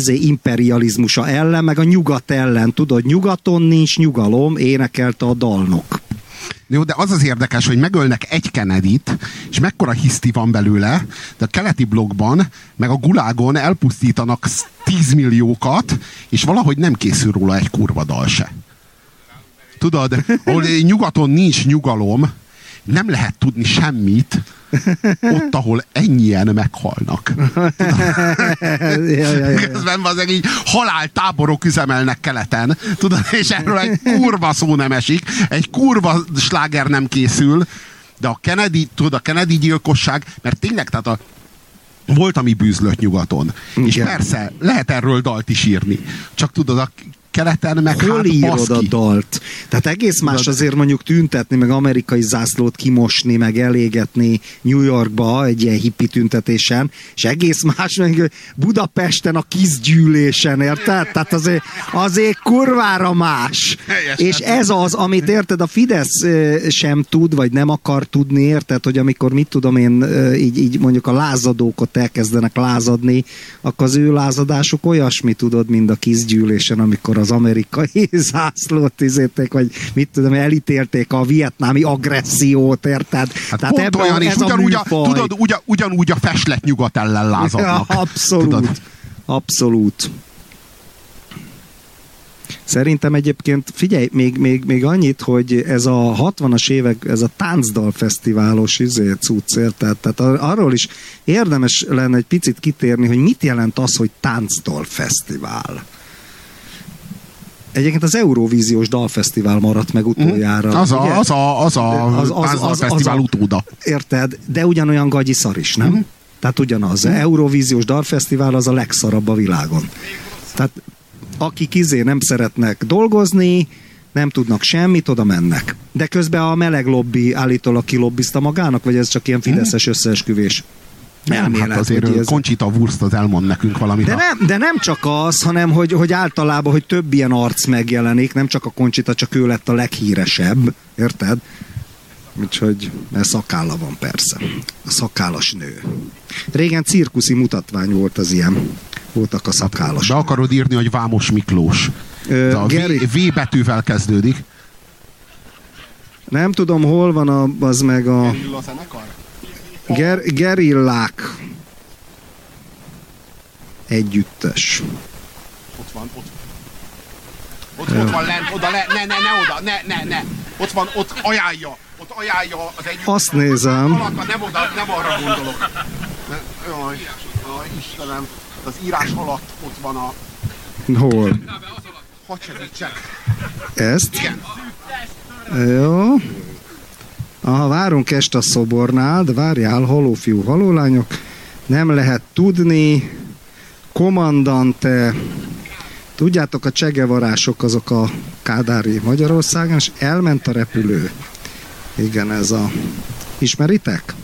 imperializmusa ellen, meg a nyugat ellen. Tudod, nyugaton nincs nyugalom, énekelte a dalnok. Jó, de az az érdekes, hogy megölnek egy Kennedyt, és mekkora hiszti van belőle, de a keleti blokkban, meg a gulágon elpusztítanak 10 milliókat, és valahogy nem készül róla egy kurva dal se. Tudod, ahol nyugaton nincs nyugalom, nem lehet tudni semmit, ott, ahol ennyien meghalnak. Közben azért így haláltáborok üzemelnek keleten, tudod, és erről egy kurva szó nem esik, egy kurva sláger nem készül, de a Kennedy, tudod, a Kennedy gyilkosság, mert tényleg, tehát a volt, ami bűzlött nyugaton. Igen. És persze, lehet erről dalt is írni. Csak tudod, a keleten meg hol hát írod a dalt? Tehát egész más azért mondjuk tüntetni, meg amerikai zászlót kimosni, meg elégetni New Yorkba egy ilyen hippi tüntetésen, és egész más meg Budapesten a kiszgyűlésen, érted? Tehát azért kurvára más. Helyes, és ez az, amit érted, a Fidesz sem tud, vagy nem akar tudni, érted, hogy amikor mit tudom én, így mondjuk a lázadókat elkezdenek lázadni, akkor az ő lázadásuk olyasmi, tudod, mint a kiszgyűlésen, amikor az amerikai zászlót izéték, vagy mit tudom, elítélték a vietnámi agressziót, érted? Hát tehát pont olyan is, ugyanúgy a feslet nyugat ellen lázadnak. Ja, abszolút, tudod? Abszolút. Szerintem egyébként, figyelj, még annyit, hogy ez a 60-as évek, ez a táncdalfesztiválos cucc, érted? Tehát arról is érdemes lenne egy picit kitérni, hogy mit jelent az, hogy táncdalfesztivál. Egyébként az Eurovíziós dalfesztivál maradt meg utoljára. Az fesztivál utóda. Érted? De ugyanolyan gagyi szar is, nem? Tehát ugyanaz. Eurovíziós dalfesztivál az a legszarabb a világon. Tehát akik nem szeretnek dolgozni, nem tudnak semmit, oda mennek. De közben a meleg lobby állítólag kilobbizta magának, vagy ez csak ilyen fideszes összeesküvés? Nem, hát azért Conchita Wurst az elmond nekünk valamit. De nem csak az, hanem hogy általában, hogy több ilyen arc megjelenik, nem csak a Conchita, csak ő lett a leghíresebb, érted? Úgyhogy szakálla van persze. A szakállas nő. Régen cirkuszi mutatvány volt az ilyen. Voltak a szakállas. De akarod írni, hogy Vámos Miklós. A V betűvel kezdődik. Nem tudom, hol van az meg a... Gerillák együttes. Ott van, ott. Ott van lent, oda le, ne oda, ne. Ott van, ott ajánlja az együttes. Azt nézem. Nem oda, nem arra gondolok. Jaj, Istenem, az írás alatt ott van a... Hol? Hadd segítsek. Ezt? Igen. Jó. Aha, várunk est a szobornál, de várjál, haló fiú, haló lányok, nem lehet tudni, komandante, tudjátok a csegevarások azok a kádári Magyarországon, és elment a repülő. Igen, ez a... Ismeritek?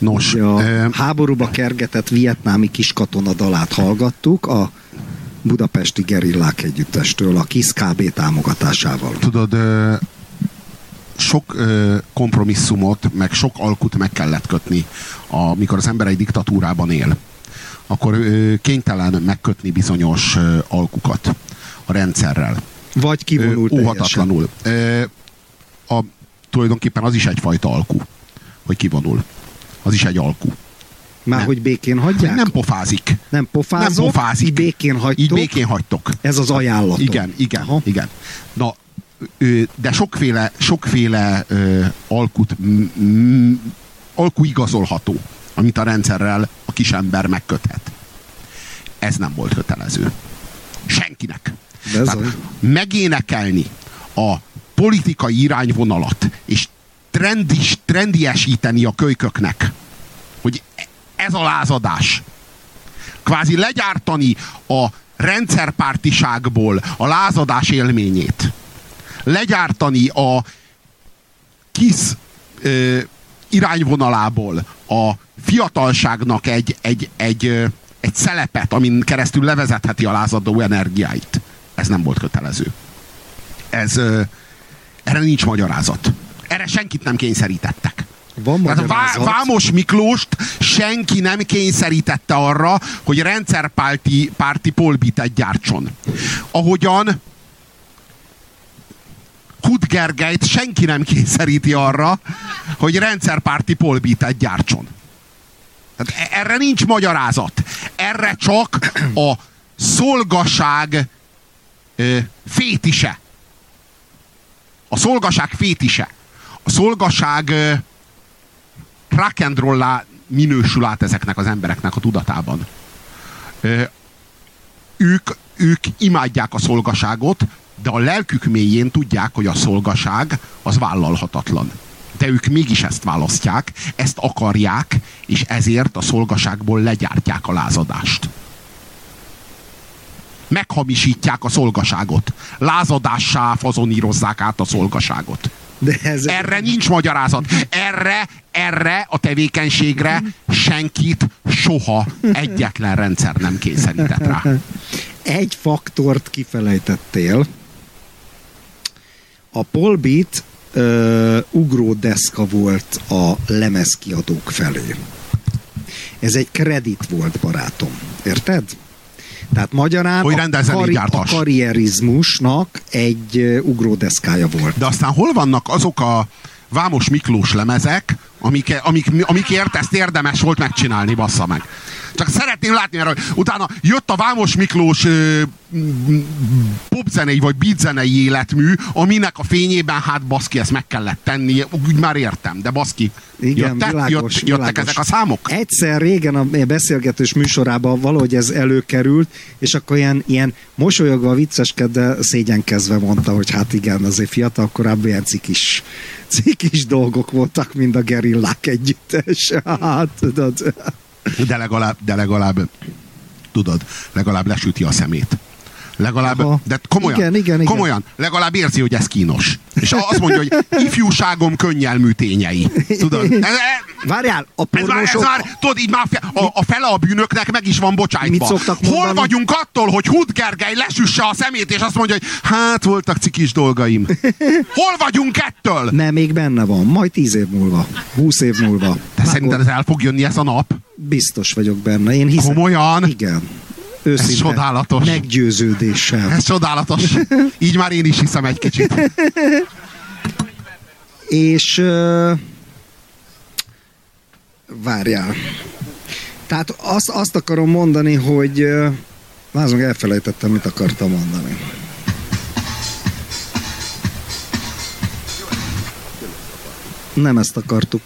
Nos, a háborúba kergetett vietnámi kiskatona dalát hallgattuk a budapesti gerillák együttestől, a KISZ KB támogatásával. Tudod, sok kompromisszumot, meg sok alkut meg kellett kötni, amikor az ember egy diktatúrában él. Akkor kénytelen megkötni bizonyos alkukat a rendszerrel. Vagy kivonult óhatatlanul. Tulajdonképpen az is egyfajta alku, hogy kivonul. Az is egy alkú. Már hogy békén hagyják? Nem pofázik. Nem pofázok, nem pofázik. Így békén hagytok. Így békén hagytok. Ez az ajánlatom. Igen, igen, aha, igen. Na, de sokféle alkú igazolható, amit a rendszerrel a kisember megköthet. Ez nem volt kötelező. Senkinek. Megénekelni a politikai irányvonalat, és trendiesíteni a kölyköknek, hogy ez a lázadás. Kvázi legyártani a rendszerpártiságból a lázadás élményét. Legyártani a KISZ irányvonalából a fiatalságnak egy szelepet, amin keresztül levezetheti a lázadó energiáit. Ez nem volt kötelező. Erre nincs magyarázat. Erre senkit nem kényszerítettek. Van magyarázat. Vámos Miklóst senki nem kényszerítette arra, hogy rendszerpárti polbitet gyártson. Ahogyan Kut Gergelyt senki nem kényszeríti arra, hogy rendszerpárti polbitet gyártson. Tehát erre nincs magyarázat. Erre csak a szolgaság fétise. A szolgaság fétise. A szolgaság rock and roll-lá minősül át ezeknek az embereknek a tudatában. Ők imádják a szolgaságot, de a lelkük mélyén tudják, hogy a szolgaság az vállalhatatlan. De ők mégis ezt választják, ezt akarják, és ezért a szolgaságból legyártják a lázadást. Meghamisítják a szolgaságot. Lázadássá fazonírozzák át a szolgaságot. Erre nincs magyarázat. Erre a tevékenységre senkit soha egyetlen rendszer nem kényszerített rá. Egy faktort kifelejtettél. A polbit ugródeszka volt a lemezkiadók felé. Ez egy kredit volt, barátom. Érted? Tehát magyarán a karrierizmusnak egy ugródeszkája volt. De aztán hol vannak azok a Vámos Miklós lemezek, amikért ezt érdemes volt megcsinálni, bassza meg. Csak szeretném látni erre, hogy utána jött a Vámos Miklós popzenei vagy beatzenei életmű, aminek a fényében hát baszki, ezt meg kellett tenni, úgy már értem, de baszki. Igen, jöttek ezek a számok? Egyszer régen a beszélgetős műsorában valahogy ez előkerült, és akkor ilyen mosolyogva, vicceskedve, szégyenkezve mondta, hogy hát igen, azért fiatal korábban ilyen cikis dolgok voltak, mint a gerillák együttes. Hát, tudod. De legalább tudod, legalább lesüti a szemét. Legalább, aha. De komolyan, komolyan, legalább érzi, hogy ez kínos. És azt mondja, hogy ifjúságom könnyelmű tényei. Tudod? Várjál, a pornosok... Tudod, így már a fele a bűnöknek meg is van bocsájtva. Hol vagyunk attól, hogy Hut Gergely lesüsse a szemét, és azt mondja, hogy hát voltak cikis dolgaim. Hol vagyunk ettől? Nem, még benne van. Majd 10 év múlva. 20 év múlva. De szerinted ez el fog jönni ez a nap? Biztos vagyok benne. Én hiszem. Komolyan? Igen. Őszinte, ez csodálatos. Meggyőződéssel. Ez csodálatos. Így már én is hiszem egy kicsit. És várjál. Tehát azt akarom mondani, hogy vázom, elfelejtettem, mit akartam mondani. Nem ezt akartuk.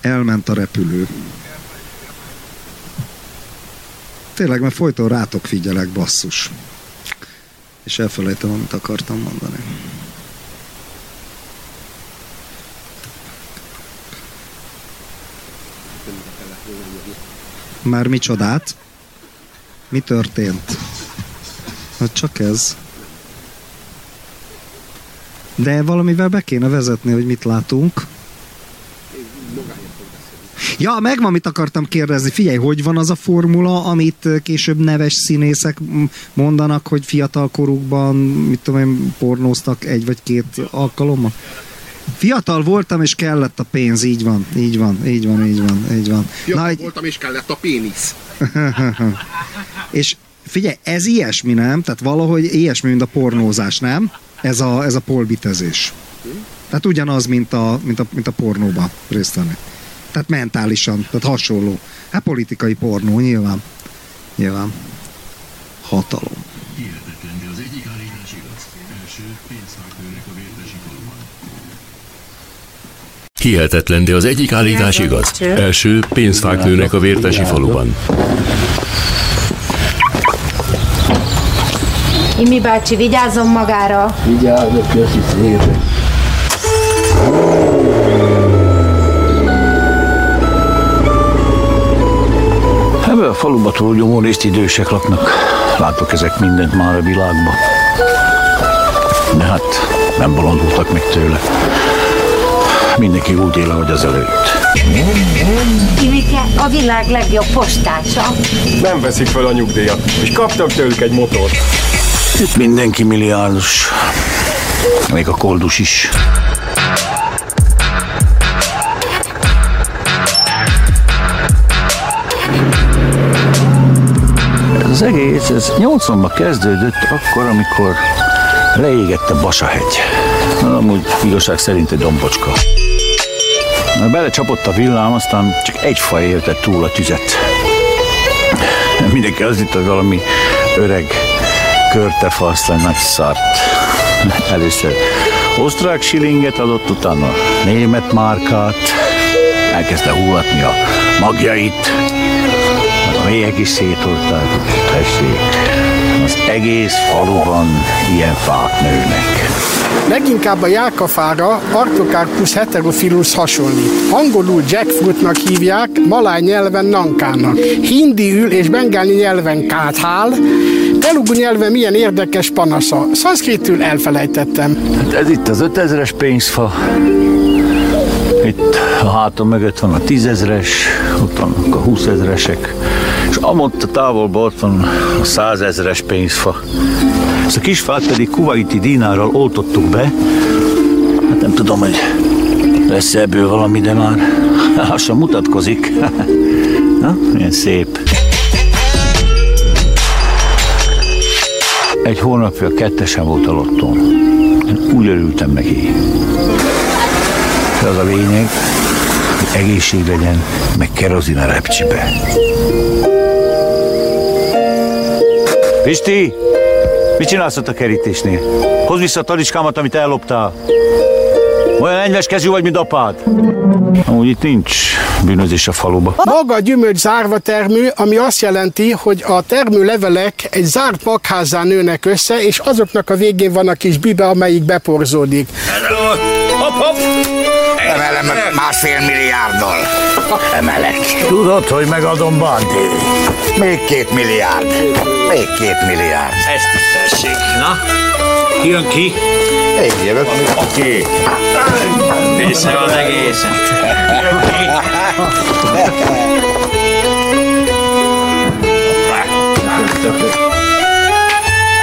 Elment a repülő. Tényleg, mert folyton rátok figyelek, basszus. És elfelejtem, amit akartam mondani. Már mi csodát? Mi történt? Hát csak ez. De valamivel be kéne vezetni, hogy mit látunk. Ja, megvan, mit akartam kérdezni. Figyelj, hogy van az a formula, amit később neves színészek mondanak, hogy fiatal korukban, mit tudom én, pornóztak 1 vagy 2 alkalommal? Fiatal voltam, és kellett a pénz. Így van. Fiatal voltam, és kellett a pénisz. És figyelj, ez ilyesmi, nem? Tehát valahogy ilyesmi, mint a pornózás, nem? Ez a polbitezés. Tehát ugyanaz, mint a pornóban részt venni. Tehát mentálisan, tehát hasonló. Hát politikai pornó, nyilván. Hatalom. Hihetetlen, de az egyik állítás igaz. Első pénzhágtőnek a vértesi faluban. Hihetetlen, de az egyik állítás igaz. Első pénzhágtőnek a vértesi faluban. Imi bácsi, vigyázzon magára! Vigyázzon, köszi szépen! Ebben a faluban túlnyomó részt idősek laknak. Látok ezek mindent már a világban. De hát nem bolondultak meg tőle. Mindenki úgy él, ahogy az előtt. Kimike, a világ legjobb postása. Nem veszik fel a nyugdíjat, és kaptak tőlük egy motort. Itt mindenki milliárdos. Még a koldus is. az egész, ez 80-ban kezdődött akkor, amikor leégett a Basahegy. Na, amúgy igazság szerint egy dombocska. Belecsapott a villám, aztán csak egy fa élte túl a tüzet. Mindenki azt hitt, hogy valami öreg körtefa, aztán nagy szart. Először osztrák silinget adott, utána német márkát, elkezdte hullatni a magjait, a mélyek is szétolták, tessék. Az egész faluban ilyen fák nőnek. Leginkább a jákafára Artocarpus heterophyllus hasonlít. Angolul jackfruitnak hívják, maláj nyelven nankának. Hindiül és bengáli nyelven káthál. Telugu nyelven milyen érdekes panasza. Szanszkritül elfelejtettem. Hát ez itt az 5000-es pénzfa. Itt a hátam mögött van a 10 000-es, ott vannak a 20 000-esek. És amott a távolban ott van a 100 000-es pénzfa. Ezt a kisfát pedig kuwaiti dinárral oltottuk be. Hát nem tudom, hogy lesz ebből valami, de már lassan mutatkozik. Na, milyen szép. Egy hónapja 2-esen volt a lottón. Én úgy örültem neki. De az a lényeg, hogy egészség legyen, meg kerozin a repcsibe. Pisti! Mit csinálsz ott a kerítésnél? Hozd vissza a talicskámat, amit elloptál. Olyan enyves kezű vagy, mint apád. Amúgy itt nincs bűnözés a faluba. Maga a gyümölcs zárva termő, ami azt jelenti, hogy a termőlevelek egy zárt magházzá nőnek össze, és azoknak a végén van a kis bibe, amelyik beporzódik. Hopp, hopp! Emelem meg 1,5 milliárddal. Emelek. Tudod, hogy megadom, Bandi? Még 2 milliárd. Még 2 milliárd. Ezt is tessék. Na, ki jön ki? Én jövök. Oké. Vissza az egészen.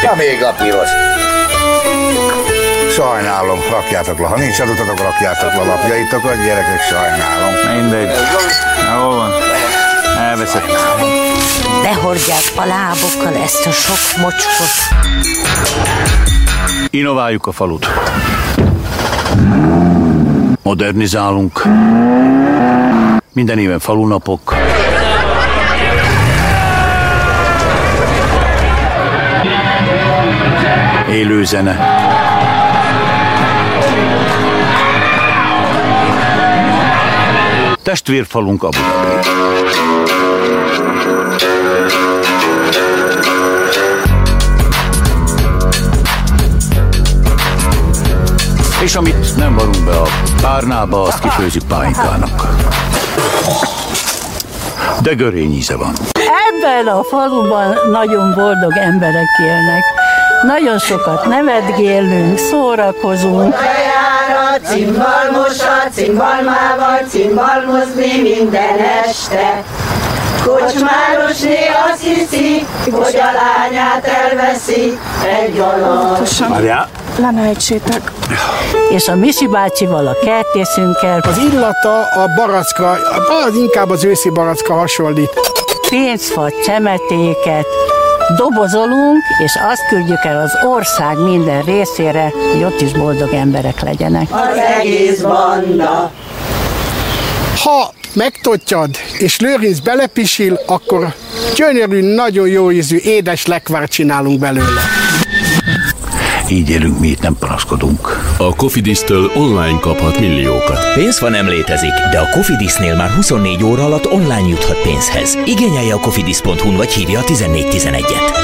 Ja, még a piros. Sajnálom, rakjátok le. Ha nincs adótatok, akkor rakjátok le lapjaitokat, gyerekek, sajnálom. Mindegy. Na, hol van? Elveszett. Ne hordják a lábokkal ezt a sok mocskot. Innováljuk a falut. Modernizálunk. Minden éven falunapok. Élő zene. Testvérfalunk Abu Dhabi. És amit nem varunk be a párnába, azt kifőzzük pálinkának. De görény íze van. Ebben a faluban nagyon boldog emberek élnek. Nagyon sokat nevetgélünk, szórakozunk. Cimbalmosa, cimbalmával, cimbalmozni minden este. Kocsmárosné azt hiszi, hogy a lányát elveszi egy alatt. Marja! Lemehetsétek. És a Misi bácsival a kertészünkkel. Az illata a baracka, az inkább az őszi baracka hasonlít. Pénzfa, csemetéket. Dobozolunk, és azt küldjük el az ország minden részére, hogy ott is boldog emberek legyenek. Az egész banda. Ha megtottyad, és lőrinc belepisil, akkor gyönyörű, nagyon jó ízű, édes lekvárt csinálunk belőle. Így élünk, mi itt nem panaszkodunk. A Cofidisztől online kaphat milliókat. Pénzfa nem létezik, de a Cofidisznél már 24 óra alatt online juthat pénzhez. Igényelje a cofidisz.hu-n vagy hívja a 1411-et.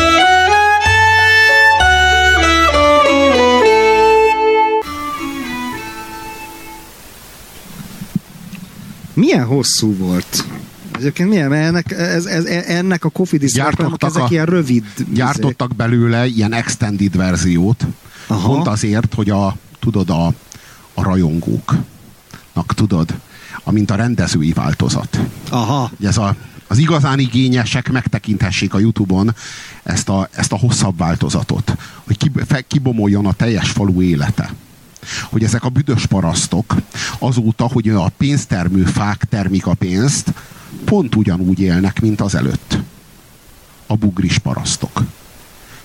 Milyen hosszú volt? Egyébként milyen, ennek a Cofidis-nak ezek ilyen rövid... Gyártottak műzék. Belőle ilyen extended verziót. Aha. Pont azért, hogy a rajongóknak, tudod, amint a rendezői változat. Aha. Ez az igazán igényesek megtekinthessék a YouTube-on ezt a hosszabb változatot, hogy kibomoljon a teljes falu élete. Hogy ezek a büdös parasztok azóta, hogy a pénztermő fák termik a pénzt, pont ugyanúgy élnek, mint azelőtt. a bugris parasztok.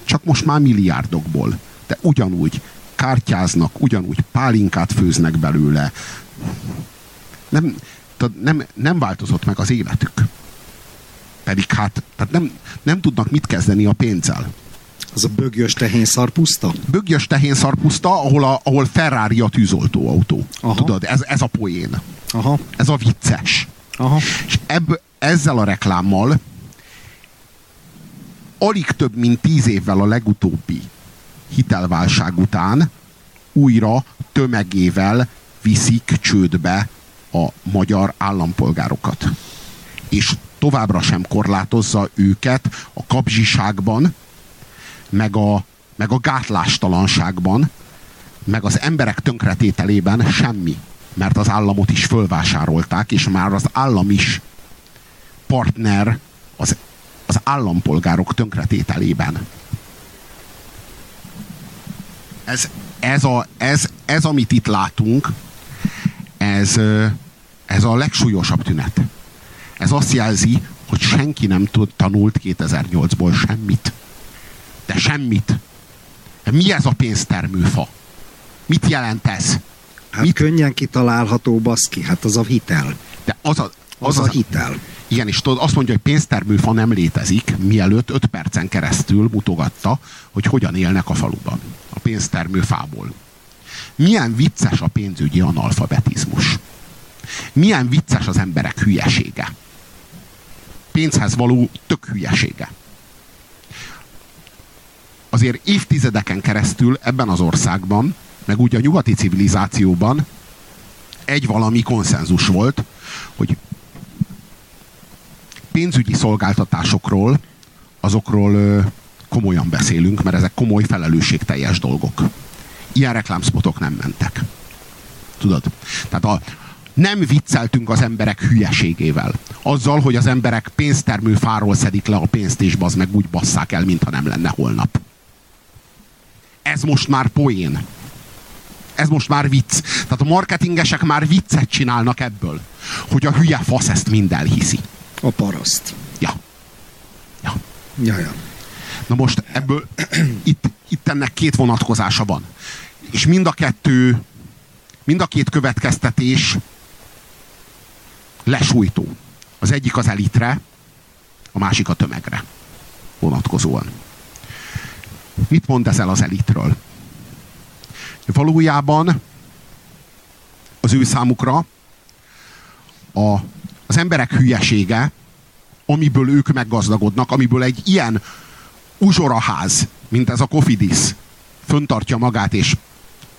Csak most már milliárdokból. De ugyanúgy kártyáznak, ugyanúgy pálinkát főznek belőle. Nem változott meg az életük. Pedig hát tehát nem tudnak mit kezdeni a pénzzel. Az a bögjös tehén szarpuszta? Bögjös tehén szarpuszta, ahol Ferrari a tűzoltóautó. Aha. Tudod, ez a poén. Aha. Ez a vicces. Aha. És ezzel a reklámmal alig több mint 10 évvel a legutóbbi hitelválság után újra tömegével viszik csődbe a magyar állampolgárokat. És továbbra sem korlátozza őket a kapzsiságban, meg a gátlástalanságban, meg az emberek tönkretételében semmi. Mert az államot is fölvásárolták, és már az állam is partner az állampolgárok tönkretételében. Ez amit itt látunk, ez a legsúlyosabb tünet. Ez azt jelzi, hogy senki nem tanult 2008-ból semmit. De semmit. Mi ez a pénztermőfa? Mit jelent ez? Hát mit? Könnyen kitalálható, baszki, hát az a hitel. De az a hitel. Igen, és tudod, azt mondja, hogy pénztermőfa nem létezik, mielőtt 5 percen keresztül mutogatta, hogy hogyan élnek a faluban. A pénztermőfából. Milyen vicces a pénzügyi analfabetizmus. Milyen vicces az emberek hülyesége. Pénzhez való tök hülyesége. Azért évtizedeken keresztül ebben az országban, meg úgy a nyugati civilizációban egy valami konszenzus volt, hogy pénzügyi szolgáltatásokról, azokról komolyan beszélünk, mert ezek komoly felelősségteljes dolgok. Ilyen reklámspotok nem mentek. Tudod? Tehát nem vicceltünk az emberek hülyeségével. Azzal, hogy az emberek pénztermőfáról szedik le a pénzt, és bazd meg úgy basszák el, mintha nem lenne holnap. Ez most már poén. Ez most már vicc. Tehát a marketingesek már viccet csinálnak ebből. Hogy a hülye fasz ezt mind elhiszi. A paraszt. Ja. Na most ebből itt ennek 2 vonatkozása van. És mind a két következtetés lesújtó. Az egyik az elitre, a másik a tömegre vonatkozóan. Mit mond ezzel az elitről? Valójában az ő számukra az emberek hülyesége, amiből ők meggazdagodnak, amiből egy ilyen uzsoraház, mint ez a Cofidis, föntartja magát és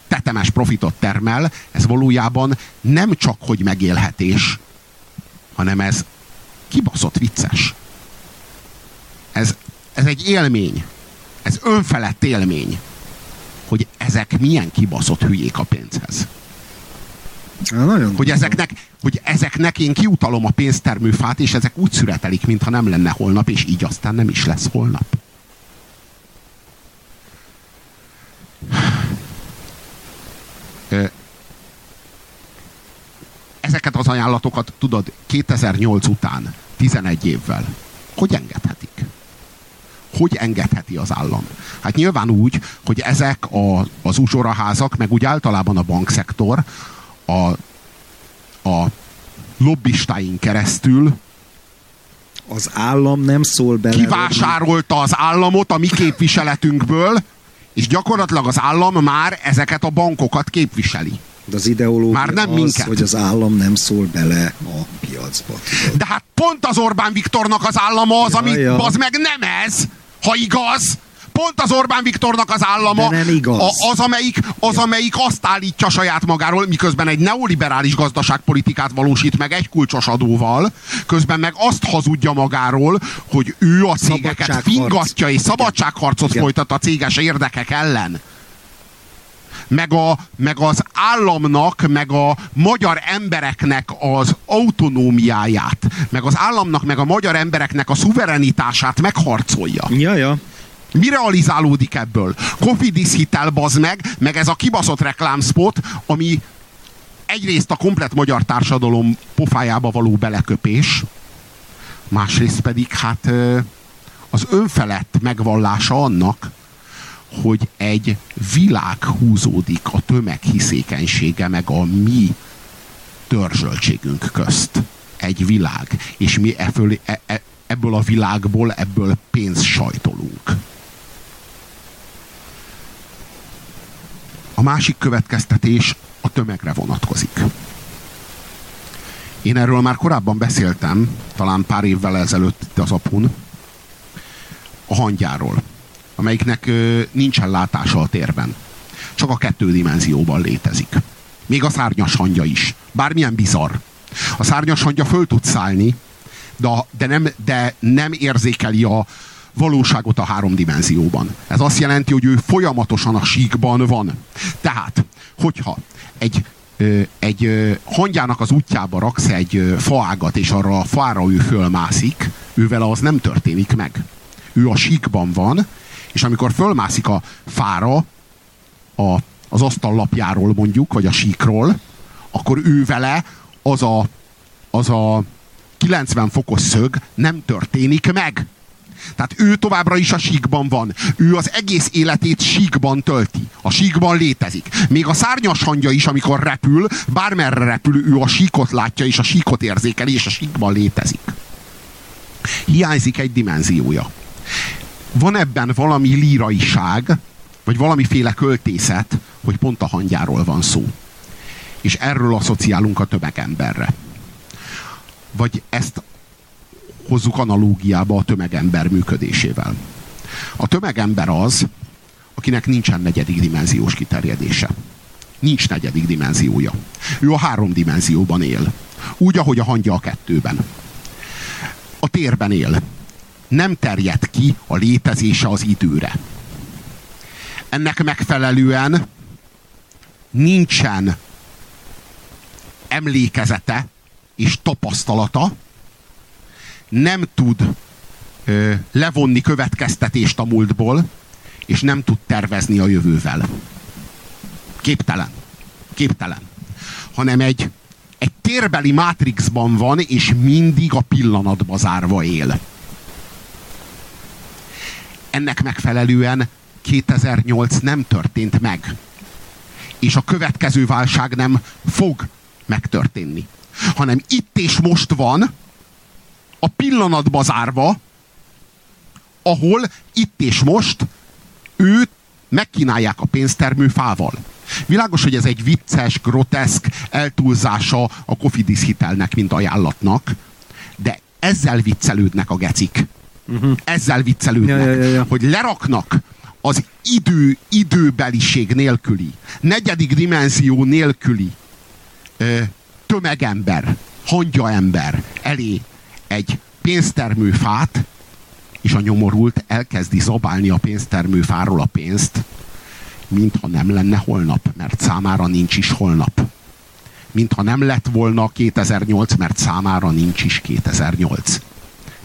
tetemes profitot termel, ez valójában nem csak hogy megélhetés, hanem ez kibaszott vicces. Ez egy élmény. Ez önfelett élmény, hogy ezek milyen kibaszott hülyék a pénzhez. Hogy ezeknek én kiutalom a pénztermőfát, és ezek úgy szüretelik, mintha nem lenne holnap, és így aztán nem is lesz holnap. Ezeket az ajánlatokat, tudod, 2008 után, 11 évvel, hogy engedhetik? Hogy engedheti az állam? Hát nyilván úgy, hogy ezek az uzsoraházak, meg úgy általában a bankszektor a lobbistáin keresztül az állam nem szól bele. Kivásárolta az államot a mi képviseletünkből, és gyakorlatilag az állam már ezeket a bankokat képviseli. De az ideológia már nem az, minket. Hogy az állam nem szól bele a piacba. Tudod. De hát pont az Orbán Viktornak az állama az, ami az meg nem ez, ha igaz. Pont az Orbán Viktornak az állama az, amelyik azt állítja saját magáról, miközben egy neoliberális gazdaságpolitikát valósít meg egy kulcsos adóval, közben meg azt hazudja magáról, hogy ő a cégeket fingatja és szabadságharcot folytat a céges érdekek ellen. Meg az államnak, meg a magyar embereknek az autonómiáját, meg az államnak, meg a magyar embereknek a szuverenitását megharcolja. Ja. Mi realizálódik ebből? Cofidis hitel, bazd meg ez a kibaszott reklámspot, ami egyrészt a komplet magyar társadalom pofájába való beleköpés, másrészt pedig hát az önfelett megvallása annak, hogy egy világ húzódik a tömeghiszékenysége meg a mi törzsöltségünk közt. Egy világ. És mi ebből a világból, ebből pénzt sajtolunk. A másik következtetés a tömegre vonatkozik. Én erről már korábban beszéltem, talán pár évvel ezelőtt itt az Apun, a hangyáról, amelyiknek nincsen látása a térben. Csak a 2 dimenzióban létezik. Még a szárnyas hangya is. Bármilyen bizarr. A szárnyas hangya föl tud szállni, de nem érzékeli a valóságot a 3 dimenzióban. Ez azt jelenti, hogy ő folyamatosan a síkban van. Tehát, hogyha egy hangyának az útjába raksz egy faágat, és arra a fára ő fölmászik, ővele az nem történik meg. Ő a síkban van, és amikor fölmászik a fára, az asztallapjáról mondjuk, vagy a síkról, akkor ővele az a 90 fokos szög nem történik meg. Tehát ő továbbra is a síkban van. Ő az egész életét síkban tölti. A síkban létezik. Még a szárnyas hangya is, amikor repül, bármerre repül, ő a síkot látja, és a síkot érzékeli, és a síkban létezik. Hiányzik egy dimenziója. Van ebben valami líraiság, vagy valamiféle költészet, hogy pont a hangyáról van szó. És erről asszociálunk a tömegemberre. Vagy ezt hozzuk analógiába a tömegember működésével. A tömegember az, akinek nincsen 4. dimenziós kiterjedése. Nincs 4. dimenziója. Ő a 3 dimenzióban él. úgy, ahogy a hangya a 2-ben. A térben él. Nem terjed ki a létezése az időre. Ennek megfelelően nincsen emlékezete és tapasztalata, nem tud levonni következtetést a múltból, és nem tud tervezni a jövővel. Képtelen. Hanem egy térbeli mátrixban van, és mindig a pillanatba zárva él. Ennek megfelelően 2008 nem történt meg. És a következő válság nem fog megtörténni. Hanem itt és most van, a pillanatba zárva, ahol itt és most őt megkínálják a pénztermő fával. Világos, hogy ez egy vicces, groteszk eltúlzása a Cofidis hitelnek, mint ajánlatnak, de ezzel viccelődnek a gecik. Ezzel viccelődnek, hogy leraknak az időbeliség nélküli, 4. dimenzió nélküli tömegember, hangyaember elé egy pénztermőfát, és a nyomorult elkezdi zabálni a pénztermőfáról a pénzt, mintha nem lenne holnap, mert számára nincs is holnap. Mintha nem lett volna 2008, mert számára nincs is 2008.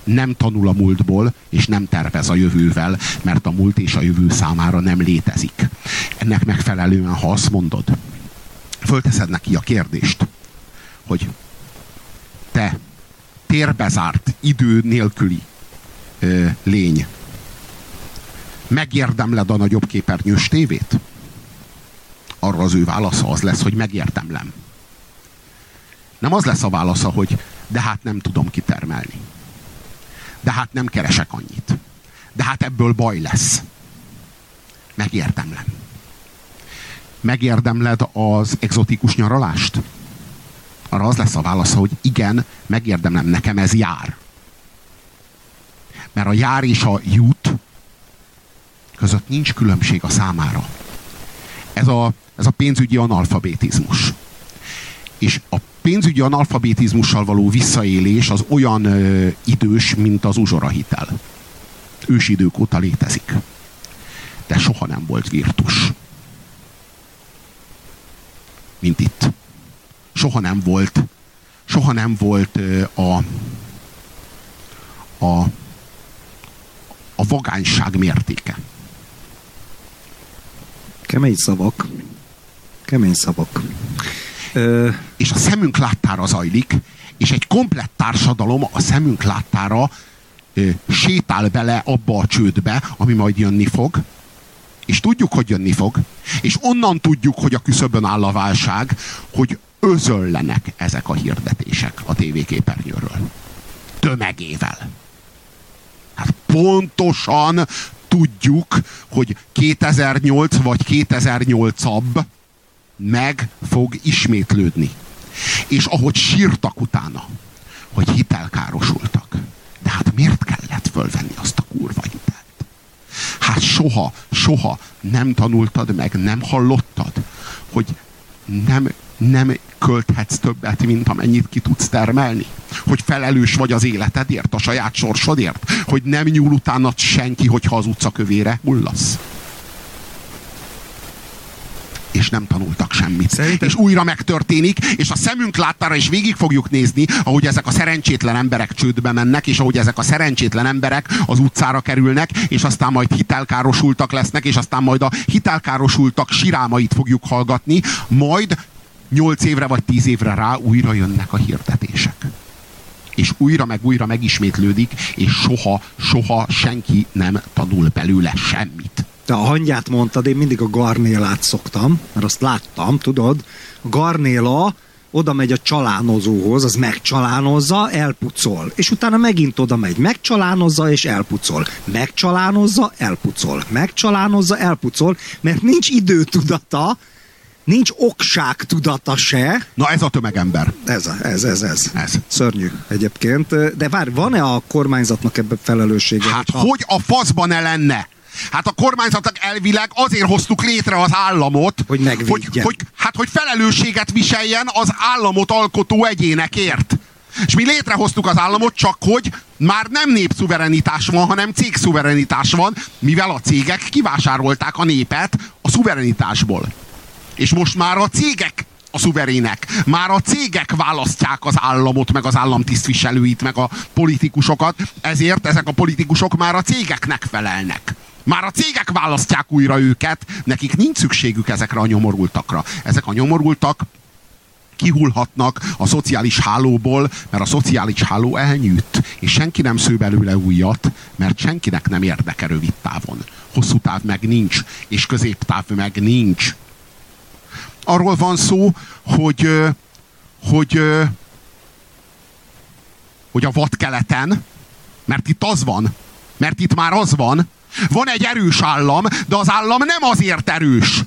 Nem tanul a múltból, és nem tervez a jövővel, mert a múlt és a jövő számára nem létezik. Ennek megfelelően, ha azt mondod, fölteszed neki a kérdést, hogy te térbezárt, idő nélküli lény, megérdemled a nagyobb képernyős tévét? Arra az ő válasza az lesz, hogy megérdemlem. Nem az lesz a válasza, hogy de hát nem tudom kitermelni. De hát nem keresek annyit. De hát ebből baj lesz. Megérdemlem. Megérdemled az egzotikus nyaralást? Arra az lesz a válasza, hogy igen, megérdemlem, nekem ez jár. Mert a jár és a jut között nincs különbség a számára. Ez a pénzügyi analfabetizmus. És a pénzügyi analfabetizmussal való visszaélés az olyan idős, mint az uzsorahitel. Ősidők óta létezik. De soha nem volt virtus. Mint itt. Soha nem volt a vagányság mértéke. Kemény szavak. És a szemünk láttára zajlik, és egy komplett társadalom a szemünk láttára sétál bele abba a csődbe, ami majd jönni fog, és tudjuk, hogy jönni fog, és onnan tudjuk, hogy a küszöbön áll a válság, hogy özöllenek ezek a hirdetések a tévéképernyőről. Tömegével. Hát pontosan tudjuk, hogy 2008 vagy 2008-abb meg fog ismétlődni. És ahogy sírtak utána, hogy hitelkárosultak. De hát miért kellett fölvenni azt a kurva hitelt? Hát soha nem tanultad meg, nem hallottad, hogy nem költhetsz többet, mint amennyit ki tudsz termelni. Hogy felelős vagy az életedért, a saját sorsodért. Hogy nem nyúl utánad senki, hogyha az utcakövére hullasz. És nem tanultak semmit. Szerinted? És újra megtörténik, és a szemünk láttára is végig fogjuk nézni, ahogy ezek a szerencsétlen emberek csődbe mennek, és ahogy ezek a szerencsétlen emberek az utcára kerülnek, és aztán majd hitelkárosultak lesznek, és aztán majd a hitelkárosultak sirámait fogjuk hallgatni, majd 8 évre vagy 10 évre rá újra jönnek a hirdetések. És újra megismétlődik, és soha senki nem tanul belőle semmit. De a hangját mondtad, én mindig a garnélát szoktam, mert azt láttam, tudod, a garnéla oda megy a csalánozóhoz, az megcsalánozza, elpucol, és utána megint oda megy, megcsalánozza és elpucol, megcsalánozza, elpucol, megcsalánozza, elpucol, mert nincs időtudata, nincs okság tudata se. Na ez a tömegember. Ez. Szörnyű egyébként, de várj, van-e a kormányzatnak ebben felelőssége? Hát hogy a faszban ne lenne? Hát a kormányzatnak elvileg azért hoztuk létre az államot, hogy megvédje. Hogy felelősséget viseljen az államot alkotó egyénekért. És mi létrehoztuk az államot, csak hogy már nem népszuverenitás van, hanem cégszuverenitás van, mivel a cégek kivásárolták a népet a szuverenitásból. És most már a cégek a szuverének. Már a cégek választják az államot, meg az államtisztviselőit, meg a politikusokat, ezért ezek a politikusok már a cégeknek felelnek. Már a cégek választják újra őket, nekik nincs szükségük ezekre a nyomorultakra. Ezek a nyomorultak kihulhatnak a szociális hálóból, mert a szociális háló elnyűjt, és senki nem sző belőle újat, mert senkinek nem érdekel rövid távon. Hosszú táv meg nincs, és középtáv meg nincs. Arról van szó, hogy a vadkeleten, mert itt az van, mert itt már az van, van egy erős állam, de az állam nem azért erős,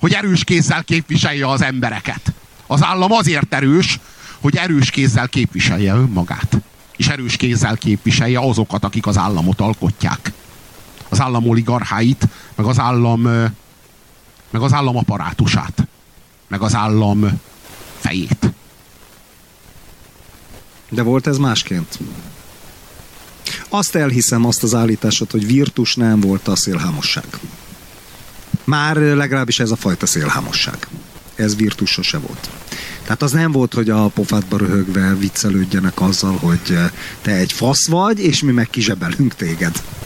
hogy erős kézzel képviselje az embereket. Az állam azért erős, hogy erős kézzel képviselje önmagát. És erős kézzel képviselje azokat, akik az államot alkotják. Az állam oligarcháit, meg az állam apparátusát, meg az állam fejét. De volt ez másként? Azt elhiszem, azt az állításod, hogy virtus nem volt a szélhámosság. Már legalábbis ez a fajta szélhámosság. Ez virtus sose volt. Tehát az nem volt, hogy a pofádba röhögve viccelődjenek azzal, hogy te egy fasz vagy, és mi meg kizsebelünk téged.